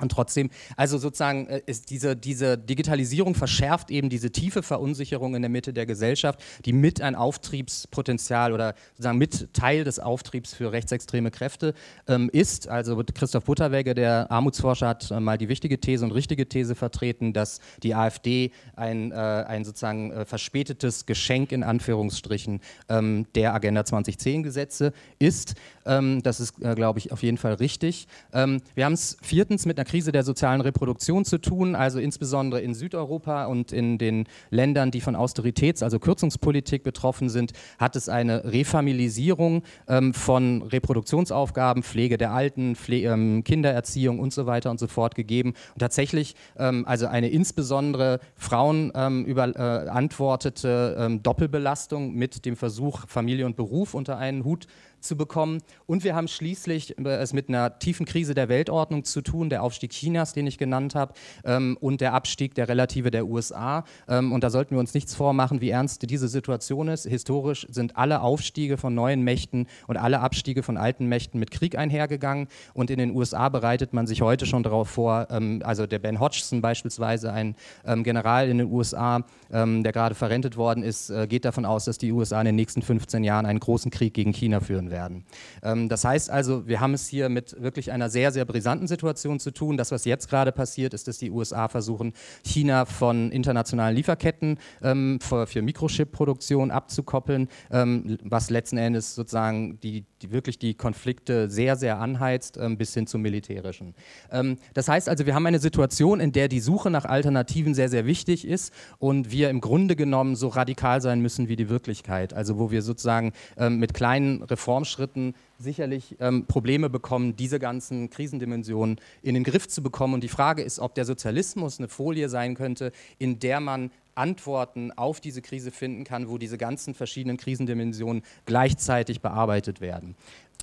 Und trotzdem, also sozusagen ist diese, diese Digitalisierung verschärft eben diese tiefe Verunsicherung in der Mitte der Gesellschaft, die mit ein Auftriebspotenzial oder sozusagen mit Teil des Auftriebs für rechtsextreme Kräfte ähm, ist. Also Christoph Butterwegge, der Armutsforscher, hat äh, mal die wichtige These und richtige These vertreten, dass die AfD ein, äh, ein sozusagen äh, verspätetes Geschenk in Anführungsstrichen ähm, der Agenda zwanzig zehn Gesetze ist. Ähm, das ist, äh, glaube ich, auf jeden Fall richtig. Ähm, wir haben es viertens mit einer Krise der sozialen Reproduktion zu tun, also insbesondere in Südeuropa und in den Ländern, die von Austeritäts-, also Kürzungspolitik betroffen sind, hat es eine Refamiliisierung ähm, von Reproduktionsaufgaben, Pflege der Alten, Pfle- ähm, Kindererziehung und so weiter und so fort gegeben. Und tatsächlich, ähm, also eine insbesondere Frauen ähm, über, äh, antwortete ähm, Doppelbelastung mit dem Versuch, Familie und Beruf unter einen Hut zu bekommen. Und wir haben schließlich es mit einer tiefen Krise der Weltordnung zu tun, der Aufstieg Chinas, den ich genannt habe, ähm, und der Abstieg der Relative der U S A. Ähm, und da sollten wir uns nichts vormachen, wie ernst diese Situation ist. Historisch sind alle Aufstiege von neuen Mächten und alle Abstiege von alten Mächten mit Krieg einhergegangen. Und in den U S A bereitet man sich heute schon darauf vor, ähm, also der Ben Hodgson beispielsweise, ein ähm, General in den U S A, ähm, der gerade verrentet worden ist, äh, geht davon aus, dass die U S A in den nächsten fünfzehn Jahren einen großen Krieg gegen China führen werden. Ähm, das heißt also, wir haben es hier mit wirklich einer sehr, sehr brisanten Situation zu tun. Das, was jetzt gerade passiert, ist, dass die U S A versuchen, China von internationalen Lieferketten ähm, für, für Mikrochip-Produktion abzukoppeln, ähm, was letzten Endes sozusagen die, die, wirklich die Konflikte sehr, sehr anheizt, ähm, bis hin zum Militärischen. Ähm, das heißt also, wir haben eine Situation, in der die Suche nach Alternativen sehr, sehr wichtig ist und wir im Grunde genommen so radikal sein müssen wie die Wirklichkeit. Also wo wir sozusagen ähm, mit kleinen Reformen Schritten sicherlich ähm, Probleme bekommen, diese ganzen Krisendimensionen in den Griff zu bekommen. Und die Frage ist, ob der Sozialismus eine Folie sein könnte, in der man Antworten auf diese Krise finden kann, wo diese ganzen verschiedenen Krisendimensionen gleichzeitig bearbeitet werden.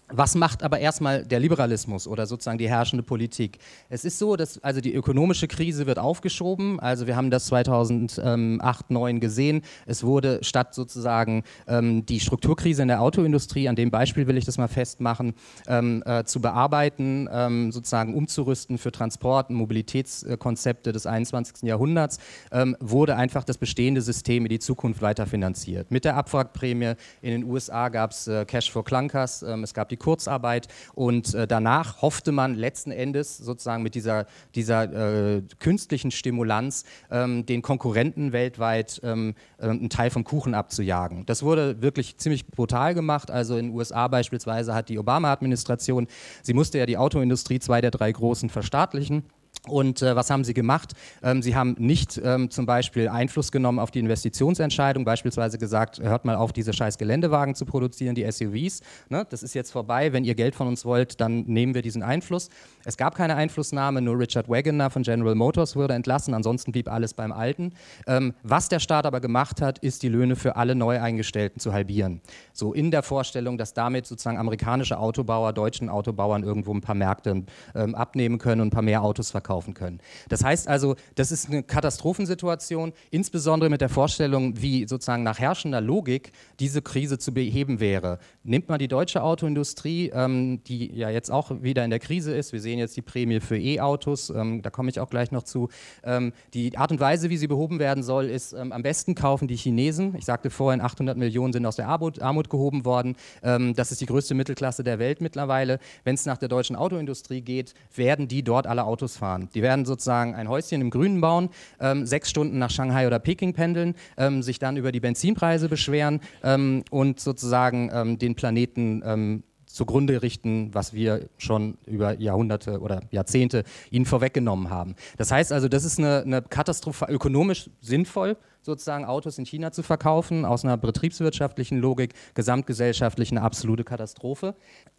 Was macht aber erstmal der Liberalismus oder sozusagen die herrschende Politik? Es ist so, dass also die ökonomische Krise wird aufgeschoben, also wir haben das zweitausendacht, neun gesehen, es wurde statt sozusagen ähm, die Strukturkrise in der Autoindustrie, an dem Beispiel will ich das mal festmachen, ähm, äh, zu bearbeiten, ähm, sozusagen umzurüsten für Transport- und Mobilitätskonzepte des einundzwanzigsten Jahrhunderts, ähm, wurde einfach das bestehende System in die Zukunft weiterfinanziert. Mit der Abwrackprämie in den U S A gab es äh, Cash for Clunkers, ähm, es gab die Kurzarbeit und äh, danach hoffte man letzten Endes sozusagen mit dieser, dieser äh, künstlichen Stimulanz ähm, den Konkurrenten weltweit ähm, äh, einen Teil vom Kuchen abzujagen. Das wurde wirklich ziemlich brutal gemacht, also in den U S A beispielsweise hat die Obama-Administration, sie musste ja die Autoindustrie zwei der drei Großen verstaatlichen. Und äh, was haben sie gemacht? Ähm, sie haben nicht ähm, zum Beispiel Einfluss genommen auf die Investitionsentscheidung, beispielsweise gesagt, hört mal auf, diese scheiß Geländewagen zu produzieren, die S U Vs, ne? Das ist jetzt vorbei, wenn ihr Geld von uns wollt, dann nehmen wir diesen Einfluss. Es gab keine Einflussnahme, nur Richard Wagoner von General Motors wurde entlassen, ansonsten blieb alles beim Alten. Ähm, was der Staat aber gemacht hat, ist die Löhne für alle Neueingestellten zu halbieren. So in der Vorstellung, dass damit sozusagen amerikanische Autobauer, deutschen Autobauern irgendwo ein paar Märkte ähm, abnehmen können und ein paar mehr Autos verkaufen. laufen können. Das heißt also, das ist eine Katastrophensituation, insbesondere mit der Vorstellung, wie sozusagen nach herrschender Logik diese Krise zu beheben wäre. Nimmt man die deutsche Autoindustrie, ähm, die ja jetzt auch wieder in der Krise ist, wir sehen jetzt die Prämie für E-Autos, ähm, da komme ich auch gleich noch zu, ähm, die Art und Weise, wie sie behoben werden soll, ist ähm, am besten kaufen die Chinesen. Ich sagte vorhin, achthundert Millionen sind aus der Armut, Armut gehoben worden. Ähm, das ist die größte Mittelklasse der Welt mittlerweile. Wenn es nach der deutschen Autoindustrie geht, werden die dort alle Autos fahren. Die werden sozusagen ein Häuschen im Grünen bauen, ähm, sechs Stunden nach Shanghai oder Peking pendeln, ähm, sich dann über die Benzinpreise beschweren ähm, und sozusagen ähm, den Planeten ähm, zugrunde richten, was wir schon über Jahrhunderte oder Jahrzehnte ihnen vorweggenommen haben. Das heißt also, das ist eine, eine Katastrophe, ökonomisch sinnvoll, sozusagen Autos in China zu verkaufen, aus einer betriebswirtschaftlichen Logik, gesamtgesellschaftlich eine absolute Katastrophe.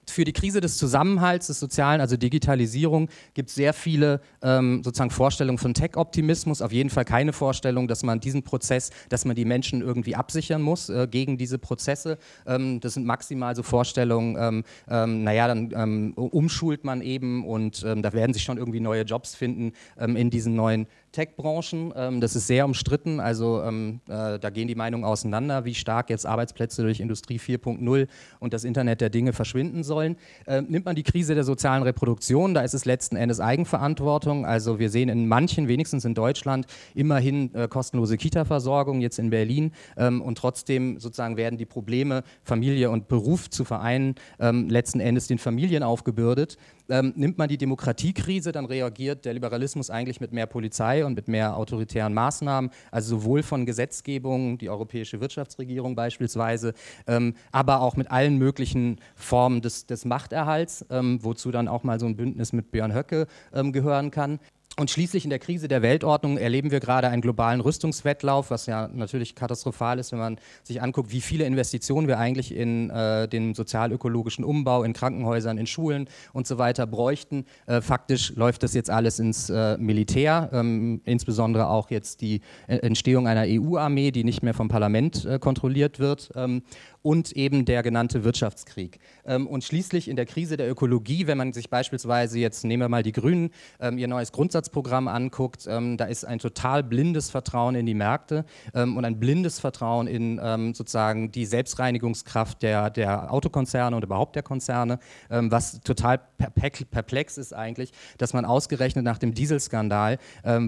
Für die Krise des Zusammenhalts, des Sozialen, also Digitalisierung, gibt es sehr viele ähm, sozusagen Vorstellungen von Tech-Optimismus, auf jeden Fall keine Vorstellung, dass man diesen Prozess, dass man die Menschen irgendwie absichern muss äh, gegen diese Prozesse. Ähm, das sind maximal so Vorstellungen, ähm, ähm, naja, dann ähm, umschult man eben und ähm, da werden sich schon irgendwie neue Jobs finden ähm, in diesen neuen Tech-Branchen, ähm, das ist sehr umstritten, also ähm, äh, da gehen die Meinungen auseinander, wie stark jetzt Arbeitsplätze durch Industrie vier Punkt null und das Internet der Dinge verschwinden sollen. Ähm, nimmt man die Krise der sozialen Reproduktion, da ist es letzten Endes Eigenverantwortung, also wir sehen in manchen, wenigstens in Deutschland, immerhin äh, kostenlose Kita-Versorgung, jetzt in Berlin ähm, und trotzdem sozusagen werden die Probleme, Familie und Beruf zu vereinen, ähm, letzten Endes den Familien aufgebürdet. Ähm, nimmt man die Demokratiekrise, dann reagiert der Liberalismus eigentlich mit mehr Polizei und mit mehr autoritären Maßnahmen, also sowohl von Gesetzgebung, die europäische Wirtschaftsregierung beispielsweise, ähm, aber auch mit allen möglichen Formen des, des Machterhalts, ähm, wozu dann auch mal so ein Bündnis mit Björn Höcke ähm, gehören kann. Und schließlich in der Krise der Weltordnung erleben wir gerade einen globalen Rüstungswettlauf, was ja natürlich katastrophal ist, wenn man sich anguckt, wie viele Investitionen wir eigentlich in äh, den sozialökologischen Umbau, in Krankenhäusern, in Schulen und so weiter bräuchten. Äh, faktisch läuft das jetzt alles ins äh, Militär, ähm, insbesondere auch jetzt die Entstehung einer E U-Armee, die nicht mehr vom Parlament äh, kontrolliert wird. Ähm, und eben der genannte Wirtschaftskrieg. Und schließlich in der Krise der Ökologie, wenn man sich beispielsweise, jetzt nehmen wir mal die Grünen, ihr neues Grundsatzprogramm anguckt, da ist ein total blindes Vertrauen in die Märkte und ein blindes Vertrauen in sozusagen die Selbstreinigungskraft der, der Autokonzerne und überhaupt der Konzerne, was total perplex ist eigentlich, dass man ausgerechnet nach dem Dieselskandal,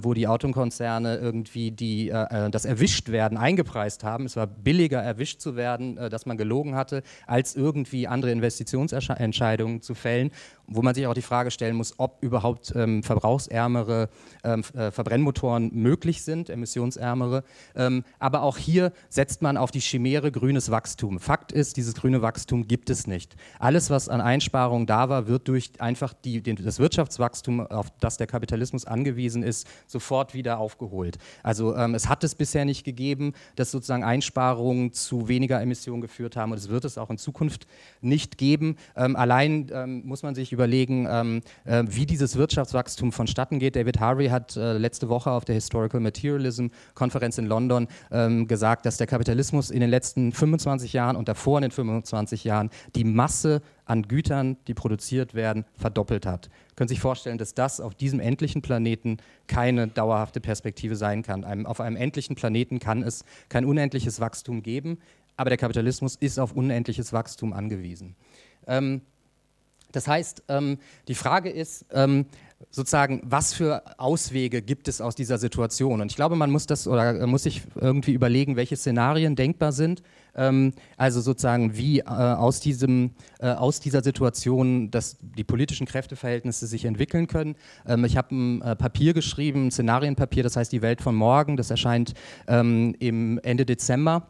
wo die Autokonzerne irgendwie die, das Erwischtwerden eingepreist haben, es war billiger erwischt zu werden, dass dass man gelogen hatte, als irgendwie andere Investitionsentscheidungen zu fällen, wo man sich auch die Frage stellen muss, ob überhaupt ähm, verbrauchsärmere ähm, äh, Verbrennmotoren möglich sind, emissionsärmere. Ähm, aber auch hier setzt man auf die Chimäre grünes Wachstum. Fakt ist, dieses grüne Wachstum gibt es nicht. Alles, was an Einsparungen da war, wird durch einfach die, den, das Wirtschaftswachstum, auf das der Kapitalismus angewiesen ist, sofort wieder aufgeholt. Also ähm, es hat es bisher nicht gegeben, dass sozusagen Einsparungen zu weniger Emissionen geführt haben und es wird es auch in Zukunft nicht geben. Ähm, allein ähm, muss man sich über überlegen, ähm, äh, wie dieses Wirtschaftswachstum vonstatten geht. David Harvey hat äh, letzte Woche auf der Historical Materialism-Konferenz in London ähm, gesagt, dass der Kapitalismus in den letzten fünfundzwanzig Jahren und davor in den fünfundzwanzig Jahren die Masse an Gütern, die produziert werden, verdoppelt hat. Können Sie sich vorstellen, dass das auf diesem endlichen Planeten keine dauerhafte Perspektive sein kann. Einem, auf einem endlichen Planeten kann es kein unendliches Wachstum geben, aber der Kapitalismus ist auf unendliches Wachstum angewiesen. Ähm, Das heißt, ähm, die Frage ist, ähm, sozusagen, was für Auswege gibt es aus dieser Situation? Und ich glaube, man muss das oder muss sich irgendwie überlegen, welche Szenarien denkbar sind. Ähm, also sozusagen, wie äh, aus diesem, äh, aus dieser Situation, dass die politischen Kräfteverhältnisse sich entwickeln können. Ähm, ich habe ein äh, Papier geschrieben, ein Szenarienpapier, das heißt Die Welt von morgen. Das erscheint ähm, im Ende Dezember,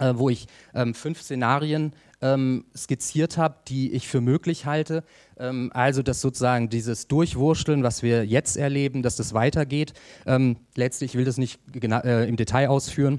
äh, wo ich ähm, fünf Szenarien Ähm, skizziert habe, die ich für möglich halte. Ähm, also, dass sozusagen dieses Durchwurschteln, was wir jetzt erleben, dass das weitergeht. Ähm, letztlich, ich will das nicht gena- äh, im Detail ausführen,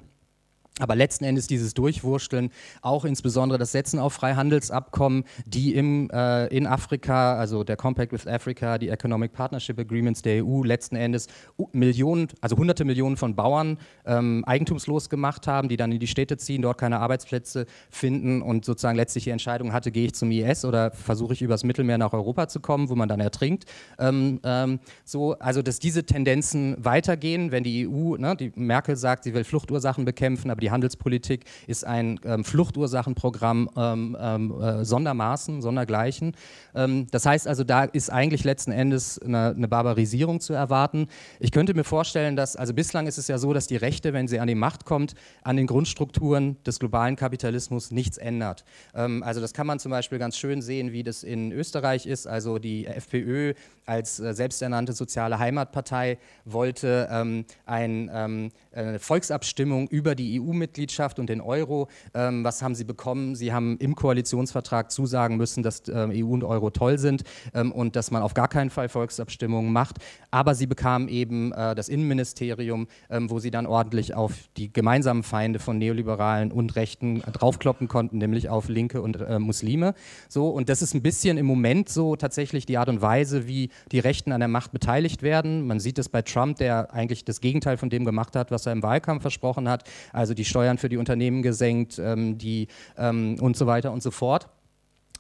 Aber letzten Endes dieses Durchwurschteln, auch insbesondere das Setzen auf Freihandelsabkommen, die im, äh, in Afrika, also der Compact with Africa, die Economic Partnership Agreements der E U, letzten Endes Millionen, also hunderte Millionen von Bauern ähm, eigentumslos gemacht haben, die dann in die Städte ziehen, dort keine Arbeitsplätze finden und sozusagen letztlich die Entscheidung hatte, gehe ich zum I S oder versuche ich übers Mittelmeer nach Europa zu kommen, wo man dann ertrinkt. Ähm, ähm, so, also dass diese Tendenzen weitergehen, wenn die E U, ne, die Merkel sagt, sie will Fluchtursachen bekämpfen, aber die Handelspolitik ist ein ähm, Fluchtursachenprogramm ähm, äh, Sondermaßen, Sondergleichen. Ähm, das heißt also, da ist eigentlich letzten Endes eine, eine Barbarisierung zu erwarten. Ich könnte mir vorstellen, dass, also bislang ist es ja so, dass die Rechte, wenn sie an die Macht kommt, an den Grundstrukturen des globalen Kapitalismus nichts ändert. Ähm, also das kann man zum Beispiel ganz schön sehen, wie das in Österreich ist. Also die FPÖ als äh, selbsternannte soziale Heimatpartei wollte ähm, ein, ähm, eine Volksabstimmung über die E U mitgliedschaft und den Euro. Ähm, was haben sie bekommen? Sie haben im Koalitionsvertrag zusagen müssen, dass ähm, E U und Euro toll sind ähm, und dass man auf gar keinen Fall Volksabstimmungen macht. Aber sie bekamen eben äh, das Innenministerium, ähm, wo sie dann ordentlich auf die gemeinsamen Feinde von Neoliberalen und Rechten draufkloppen konnten, nämlich auf Linke und äh, Muslime. So, und das ist ein bisschen im Moment so tatsächlich die Art und Weise, wie die Rechten an der Macht beteiligt werden. Man sieht es bei Trump, der eigentlich das Gegenteil von dem gemacht hat, was er im Wahlkampf versprochen hat. Also die Steuern für die Unternehmen gesenkt, ähm, die ähm, und so weiter und so fort.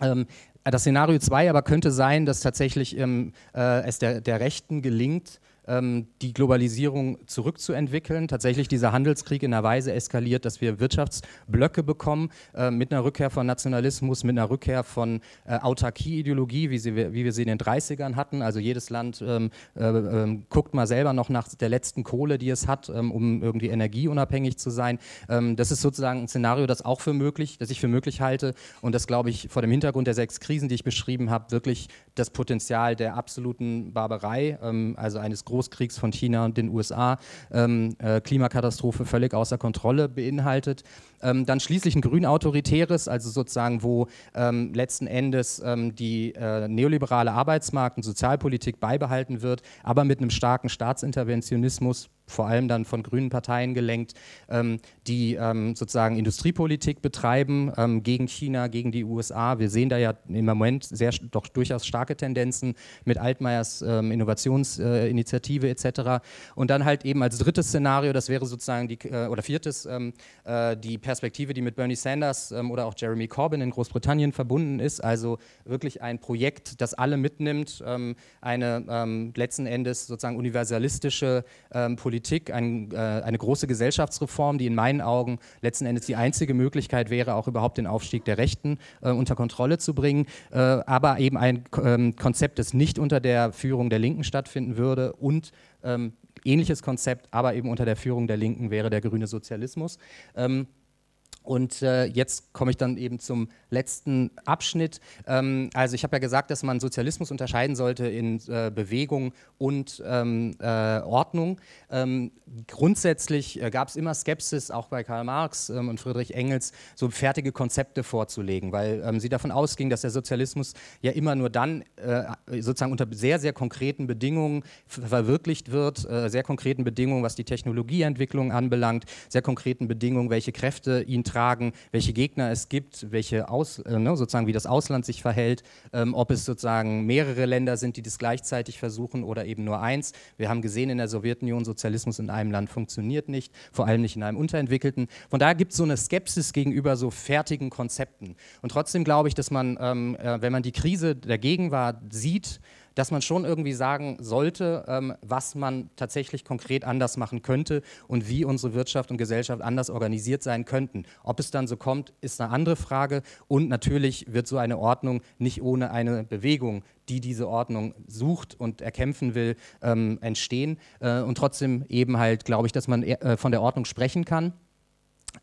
Ähm, das Szenario zwei aber könnte sein, dass tatsächlich ähm, äh, es der, der Rechten gelingt, die Globalisierung zurückzuentwickeln. Tatsächlich dieser Handelskrieg in einer Weise eskaliert, dass wir Wirtschaftsblöcke bekommen, äh, mit einer Rückkehr von Nationalismus, mit einer Rückkehr von äh, Autarkie-Ideologie, wie, sie, wie wir sie in den dreißigern hatten. Also jedes Land ähm, äh, äh, guckt mal selber noch nach der letzten Kohle, die es hat, ähm, um irgendwie energieunabhängig zu sein. Ähm, das ist sozusagen ein Szenario, das auch für möglich, das ich für möglich halte und das, glaube ich, vor dem Hintergrund der sechs Krisen, die ich beschrieben habe, wirklich das Potenzial der absoluten Barbarei, ähm, also eines Großkriegs von China und den U S A, ähm, äh, Klimakatastrophe völlig außer Kontrolle beinhaltet. Ähm, dann schließlich ein grün-autoritäres, also sozusagen, wo ähm, letzten Endes ähm, die äh, neoliberale Arbeitsmarkt- und Sozialpolitik beibehalten wird, aber mit einem starken Staatsinterventionismus, vor allem dann von grünen Parteien gelenkt, ähm, die ähm, sozusagen Industriepolitik betreiben ähm, gegen China, gegen die U S A. Wir sehen da ja im Moment sehr, doch durchaus starke Tendenzen mit Altmaiers ähm, Innovationsinitiative äh, et cetera. Und dann halt eben als drittes Szenario, das wäre sozusagen die, äh, oder viertes, ähm, äh, die Perspektive, die mit Bernie Sanders ähm, oder auch Jeremy Corbyn in Großbritannien verbunden ist. Also wirklich ein Projekt, das alle mitnimmt, ähm, eine ähm, letzten Endes sozusagen universalistische ähm, Politik. Politik, ein, äh, eine große Gesellschaftsreform, die in meinen Augen letzten Endes die einzige Möglichkeit wäre, auch überhaupt den Aufstieg der Rechten äh, unter Kontrolle zu bringen, äh, aber eben ein ähm, Konzept, das nicht unter der Führung der Linken stattfinden würde und ähm, ähnliches Konzept, aber eben unter der Führung der Linken wäre der grüne Sozialismus. Ähm, Und äh, jetzt komme ich dann eben zum letzten Abschnitt. Ähm, also ich habe ja gesagt, dass man Sozialismus unterscheiden sollte in äh, Bewegung und ähm, äh, Ordnung. Ähm, grundsätzlich äh, gab es immer Skepsis, auch bei Karl Marx ähm, und Friedrich Engels, so fertige Konzepte vorzulegen, weil ähm, sie davon ausgingen, dass der Sozialismus ja immer nur dann äh, sozusagen unter sehr, sehr konkreten Bedingungen verwirklicht wird, äh, sehr konkreten Bedingungen, was die Technologieentwicklung anbelangt, sehr konkreten Bedingungen, welche Kräfte ihn tragen, welche Gegner es gibt, welche Aus, äh, ne, sozusagen wie das Ausland sich verhält, ähm, ob es sozusagen mehrere Länder sind, die das gleichzeitig versuchen oder eben nur eins. Wir haben gesehen in der Sowjetunion, Sozialismus in einem Land funktioniert nicht, vor allem nicht in einem unterentwickelten. Von daher gibt es so eine Skepsis gegenüber so fertigen Konzepten. Und trotzdem glaube ich, dass man, ähm, äh, wenn man die Krise der Gegenwart sieht, dass man schon irgendwie sagen sollte, ähm, was man tatsächlich konkret anders machen könnte und wie unsere Wirtschaft und Gesellschaft anders organisiert sein könnten. Ob es dann so kommt, ist eine andere Frage und natürlich wird so eine Ordnung nicht ohne eine Bewegung, die diese Ordnung sucht und erkämpfen will, ähm, entstehen äh, und trotzdem eben halt, glaube ich, dass man äh, von der Ordnung sprechen kann.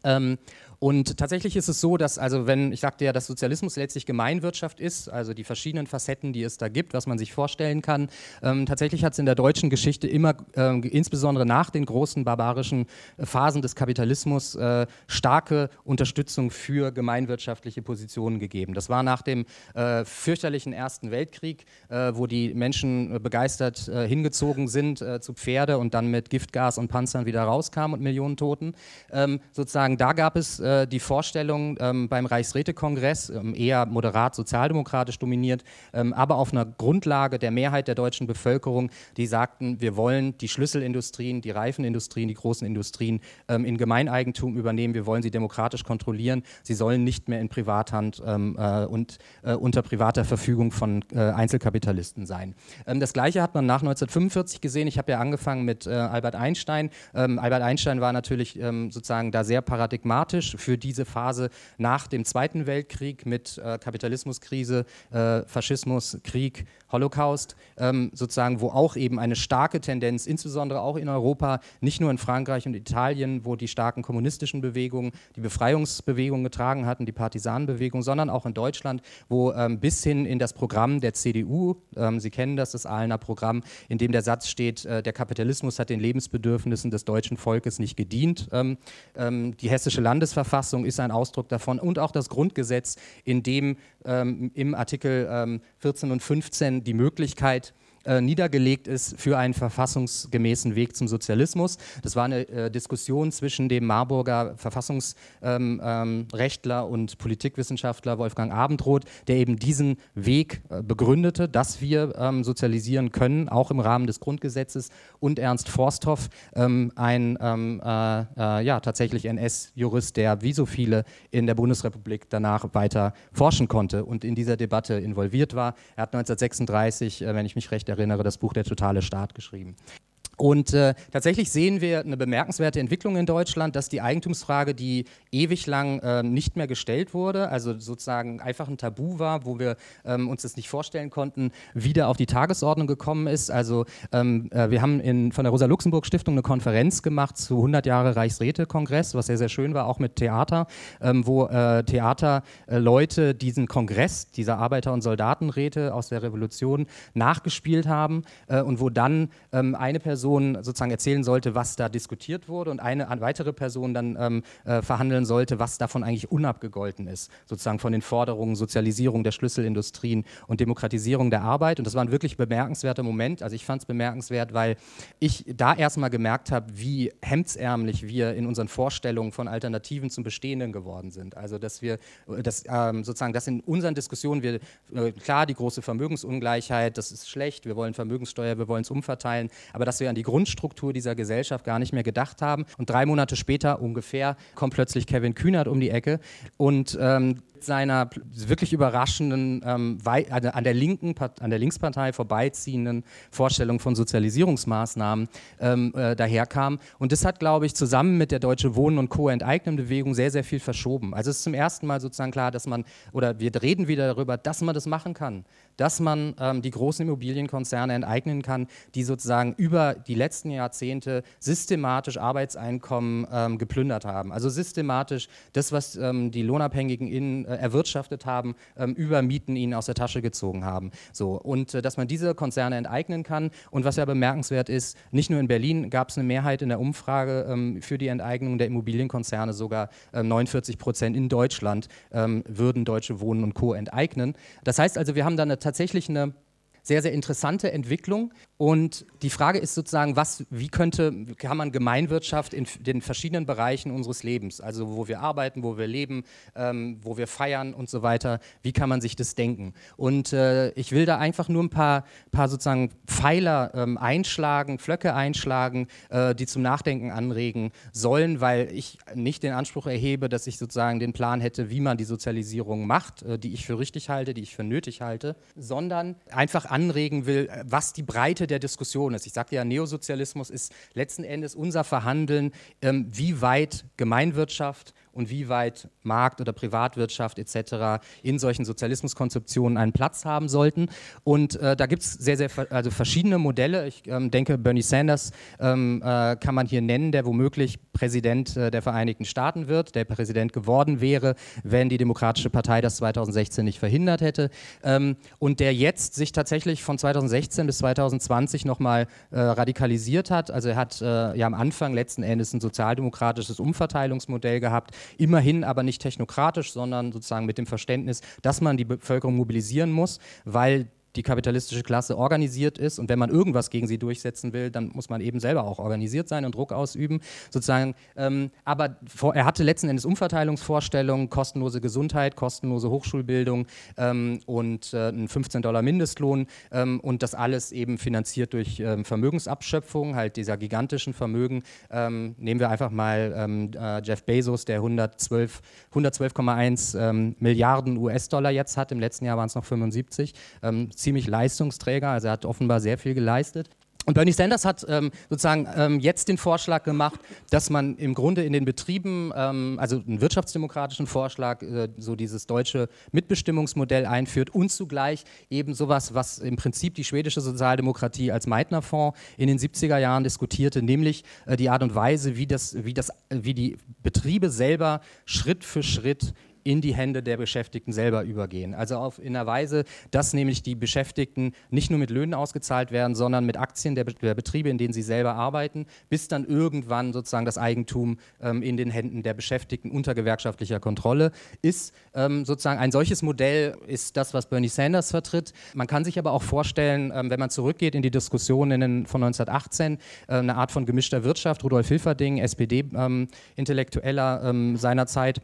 Ähm, Und tatsächlich ist es so, dass, also wenn, ich sagte ja, dass Sozialismus letztlich Gemeinwirtschaft ist, also die verschiedenen Facetten, die es da gibt, was man sich vorstellen kann, ähm, tatsächlich hat es in der deutschen Geschichte immer, äh, insbesondere nach den großen barbarischen Phasen des Kapitalismus, äh, starke Unterstützung für gemeinwirtschaftliche Positionen gegeben. Das war nach dem äh, fürchterlichen Ersten Weltkrieg, äh, wo die Menschen begeistert äh, hingezogen sind äh, zu Pferde und dann mit Giftgas und Panzern wieder rauskamen und Millionen Toten. Ähm, sozusagen da gab es äh, die Vorstellung ähm, beim Reichsräte-Kongress, ähm, eher moderat sozialdemokratisch dominiert, ähm, aber auf einer Grundlage der Mehrheit der deutschen Bevölkerung, die sagten, wir wollen die Schlüsselindustrien, die Reifenindustrien, die großen Industrien ähm, in Gemeineigentum übernehmen, wir wollen sie demokratisch kontrollieren, sie sollen nicht mehr in Privathand ähm, äh, und äh, unter privater Verfügung von äh, Einzelkapitalisten sein. Ähm, das Gleiche hat man nach neunzehnhundertfünfundvierzig gesehen. Ich habe ja angefangen mit äh, Albert Einstein. Ähm, Albert Einstein war natürlich ähm, sozusagen da sehr paradigmatisch für diese Phase nach dem Zweiten Weltkrieg mit äh, Kapitalismuskrise, äh, Faschismus, Krieg, Holocaust, ähm, sozusagen, wo auch eben eine starke Tendenz, insbesondere auch in Europa, nicht nur in Frankreich und Italien, wo die starken kommunistischen Bewegungen, die Befreiungsbewegung getragen hatten, die Partisanenbewegung, sondern auch in Deutschland, wo ähm, bis hin in das Programm der C D U, ähm, Sie kennen das, das Ahlener Programm, in dem der Satz steht, äh, der Kapitalismus hat den Lebensbedürfnissen des deutschen Volkes nicht gedient. Ähm, ähm, die hessische Landesverfassung ist ein Ausdruck davon und auch das Grundgesetz, in dem ähm, im Artikel ähm, vierzehn und fünfzehn die Möglichkeit Äh, niedergelegt ist für einen verfassungsgemäßen Weg zum Sozialismus. Das war eine äh, Diskussion zwischen dem Marburger Verfassungsrechtler ähm, ähm, und Politikwissenschaftler Wolfgang Abendroth, der eben diesen Weg äh, begründete, dass wir ähm, sozialisieren können, auch im Rahmen des Grundgesetzes. Und Ernst Forsthoff, ähm, ein ähm, äh, äh, ja, tatsächlich N S-Jurist, der wie so viele in der Bundesrepublik danach weiter forschen konnte und in dieser Debatte involviert war. Er hat neunzehnhundertsechsunddreißig, äh, wenn ich mich recht erinnere, das Buch Der totale Staat geschrieben. Und äh, tatsächlich sehen wir eine bemerkenswerte Entwicklung in Deutschland, dass die Eigentumsfrage, die ewig lang äh, nicht mehr gestellt wurde, also sozusagen einfach ein Tabu war, wo wir ähm, uns das nicht vorstellen konnten, wieder auf die Tagesordnung gekommen ist. Also ähm, äh, wir haben in, von der Rosa-Luxemburg-Stiftung eine Konferenz gemacht zu hundert Jahre Reichsräte-Kongress, was sehr, sehr schön war, auch mit Theater, ähm, wo äh, Theaterleute äh, diesen Kongress, dieser Arbeiter- und Soldatenräte aus der Revolution nachgespielt haben äh, und wo dann ähm, eine Person sozusagen erzählen sollte, was da diskutiert wurde und eine weitere Person dann ähm, äh, verhandeln sollte, was davon eigentlich unabgegolten ist, sozusagen von den Forderungen Sozialisierung der Schlüsselindustrien und Demokratisierung der Arbeit. Und das war ein wirklich bemerkenswerter Moment. Also ich fand es bemerkenswert, weil ich da erstmal gemerkt habe, wie hemdsärmlich wir in unseren Vorstellungen von Alternativen zum Bestehenden geworden sind. Also dass wir, dass, ähm, sozusagen, dass in unseren Diskussionen wir, äh, klar, die große Vermögensungleichheit, das ist schlecht, wir wollen Vermögenssteuer, wir wollen es umverteilen, aber dass wir an die Grundstruktur dieser Gesellschaft gar nicht mehr gedacht haben. Und drei Monate später ungefähr kommt plötzlich Kevin Kühnert um die Ecke und ähm seiner wirklich überraschenden, ähm, an der linken, an der Linkspartei vorbeiziehenden Vorstellung von Sozialisierungsmaßnahmen ähm, äh, daherkam. Und das hat, glaube ich, zusammen mit der Deutsche Wohnen- und Co-Enteignung-Bewegung sehr, sehr viel verschoben. Also es ist zum ersten Mal sozusagen klar, dass man, oder wir reden wieder darüber, dass man das machen kann, dass man ähm, die großen Immobilienkonzerne enteignen kann, die sozusagen über die letzten Jahrzehnte systematisch Arbeitseinkommen ähm, geplündert haben. Also systematisch das, was ähm, die Lohnabhängigen in erwirtschaftet haben, ähm, über Mieten ihnen aus der Tasche gezogen haben. So. Und äh, dass man diese Konzerne enteignen kann. Und was ja bemerkenswert ist, nicht nur in Berlin gab es eine Mehrheit in der Umfrage ähm, für die Enteignung der Immobilienkonzerne, sogar äh, neunundvierzig Prozent in Deutschland ähm, würden Deutsche Wohnen und Co. enteignen. Das heißt also, wir haben dann eine, tatsächlich eine sehr, sehr interessante Entwicklung. Und die Frage ist sozusagen, was, wie könnte, kann man Gemeinwirtschaft in den verschiedenen Bereichen unseres Lebens, also wo wir arbeiten, wo wir leben, ähm, wo wir feiern und so weiter, wie kann man sich das denken? Und äh, ich will da einfach nur ein paar, paar sozusagen Pfeiler ähm, einschlagen, Flöcke einschlagen, äh, die zum Nachdenken anregen sollen, weil ich nicht den Anspruch erhebe, dass ich sozusagen den Plan hätte, wie man die Sozialisierung macht, äh, die ich für richtig halte, die ich für nötig halte, sondern einfach anregen will, was die Breite der Diskussion ist. Ich sagte ja, Neosozialismus ist letzten Endes unser Verhandeln, ähm, wie weit Gemeinwirtschaft und wie weit Markt oder Privatwirtschaft et cetera in solchen Sozialismuskonzeptionen einen Platz haben sollten. Und äh, da gibt es sehr, sehr also verschiedene Modelle. Ich ähm, denke, Bernie Sanders ähm, äh, kann man hier nennen, der womöglich Präsident äh, der Vereinigten Staaten wird, der Präsident geworden wäre, wenn die Demokratische Partei das zweitausendsechzehn nicht verhindert hätte. Ähm, und der jetzt sich tatsächlich von zweitausendsechzehn bis zweitausendzwanzig nochmal äh, radikalisiert hat. Also er hat äh, ja am Anfang letzten Endes ein sozialdemokratisches Umverteilungsmodell gehabt, immerhin aber nicht technokratisch, sondern sozusagen mit dem Verständnis, dass man die Bevölkerung mobilisieren muss, weil die kapitalistische Klasse organisiert ist und wenn man irgendwas gegen sie durchsetzen will, dann muss man eben selber auch organisiert sein und Druck ausüben, sozusagen. Ähm, aber vor, er hatte letzten Endes Umverteilungsvorstellungen, kostenlose Gesundheit, kostenlose Hochschulbildung ähm, und äh, einen fünfzehn Dollar Mindestlohn ähm, und das alles eben finanziert durch ähm, Vermögensabschöpfung, halt dieser gigantischen Vermögen. Ähm, nehmen wir einfach mal ähm, äh, Jeff Bezos, der hundertzwölf Komma eins ähm, Milliarden U S-Dollar jetzt hat, im letzten Jahr waren es noch fünfundsiebzig, ähm, ziemlich Leistungsträger, also er hat offenbar sehr viel geleistet. Und Bernie Sanders hat ähm, sozusagen ähm, jetzt den Vorschlag gemacht, dass man im Grunde in den Betrieben, ähm, also einen wirtschaftsdemokratischen Vorschlag, äh, so dieses deutsche Mitbestimmungsmodell einführt und zugleich eben sowas, was im Prinzip die schwedische Sozialdemokratie als Meidner-Fonds in den siebziger Jahren diskutierte, nämlich äh, die Art und Weise, wie, das, wie, das, wie die Betriebe selber Schritt für Schritt in die Hände der Beschäftigten selber übergehen. Also auf, in einer Weise, dass nämlich die Beschäftigten nicht nur mit Löhnen ausgezahlt werden, sondern mit Aktien der, der Betriebe, in denen sie selber arbeiten, bis dann irgendwann sozusagen das Eigentum ähm, in den Händen der Beschäftigten unter gewerkschaftlicher Kontrolle ist. Ähm, sozusagen ein solches Modell ist das, was Bernie Sanders vertritt. Man kann sich aber auch vorstellen, ähm, wenn man zurückgeht in die Diskussion in den, von neunzehnhundertachtzehn, äh, eine Art von gemischter Wirtschaft, Rudolf Hilferding, S P D-Intellektueller ähm, ähm, seiner Zeit,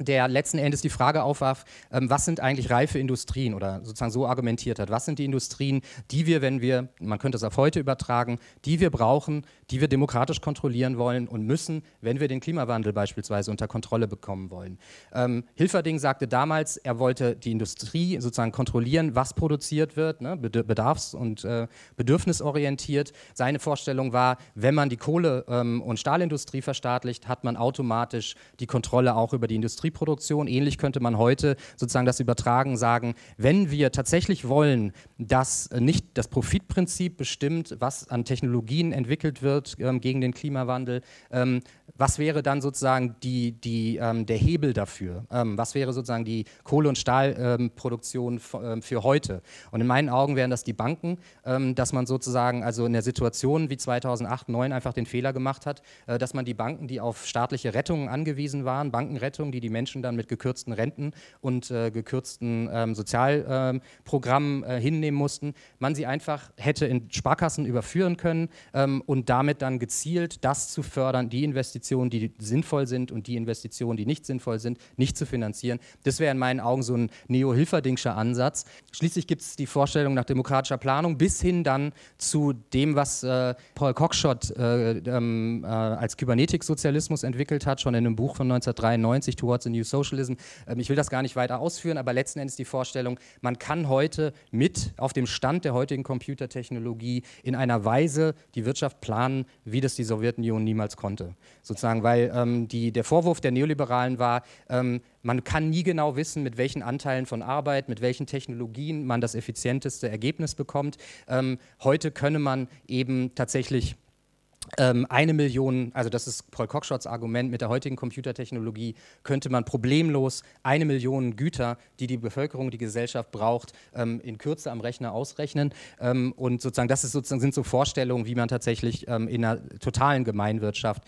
der letzten Endes die Frage aufwarf, ähm, was sind eigentlich reife Industrien oder sozusagen so argumentiert hat, was sind die Industrien, die wir, wenn wir, man könnte es auf heute übertragen, die wir brauchen, die wir demokratisch kontrollieren wollen und müssen, wenn wir den Klimawandel beispielsweise unter Kontrolle bekommen wollen. Ähm, Hilferding sagte damals, er wollte die Industrie sozusagen kontrollieren, was produziert wird, ne, bedarfs- und äh, bedürfnisorientiert. Seine Vorstellung war, wenn man die Kohle- ähm, und Stahlindustrie verstaatlicht, hat man automatisch die Kontrolle auch über die Industrie Produktion. Ähnlich könnte man heute sozusagen das übertragen, sagen, wenn wir tatsächlich wollen, dass nicht das Profitprinzip bestimmt, was an Technologien entwickelt wird ähm, gegen den Klimawandel, ähm, was wäre dann sozusagen die, die, ähm, der Hebel dafür? Ähm, was wäre sozusagen die Kohle- und Stahlproduktion ähm, f- ähm, für heute? Und in meinen Augen wären das die Banken, ähm, dass man sozusagen also in der Situation wie zweitausendacht, zweitausendneun einfach den Fehler gemacht hat, äh, dass man die Banken, die auf staatliche Rettungen angewiesen waren, Bankenrettungen, die die Menschen dann mit gekürzten Renten und äh, gekürzten ähm, Sozialprogrammen ähm, äh, hinnehmen mussten, man sie einfach hätte in Sparkassen überführen können ähm, und damit dann gezielt das zu fördern, die Investitionen, die sinnvoll sind und die Investitionen, die nicht sinnvoll sind, nicht zu finanzieren. Das wäre in meinen Augen so ein neo-hilferdingscher Ansatz. Schließlich gibt es die Vorstellung nach demokratischer Planung bis hin dann zu dem, was äh, Paul Cockshott äh, ähm, äh, als Kybernetiksozialismus entwickelt hat, schon in einem Buch von neunzehnhundertdreiundneunzig, Towards the New Socialism. Ich will das gar nicht weiter ausführen, aber letzten Endes die Vorstellung, man kann heute mit auf dem Stand der heutigen Computertechnologie in einer Weise die Wirtschaft planen, wie das die Sowjetunion niemals konnte. Sozusagen, weil ähm, die, der Vorwurf der Neoliberalen war, ähm, man kann nie genau wissen, mit welchen Anteilen von Arbeit, mit welchen Technologien man das effizienteste Ergebnis bekommt. Ähm, heute könne man eben tatsächlich eine Million, also das ist Paul Cockshotts Argument, mit der heutigen Computertechnologie könnte man problemlos eine Million Güter, die die Bevölkerung, die Gesellschaft braucht, in Kürze am Rechner ausrechnen. Und sozusagen, das ist sozusagen, sind so Vorstellungen, wie man tatsächlich in einer totalen Gemeinwirtschaft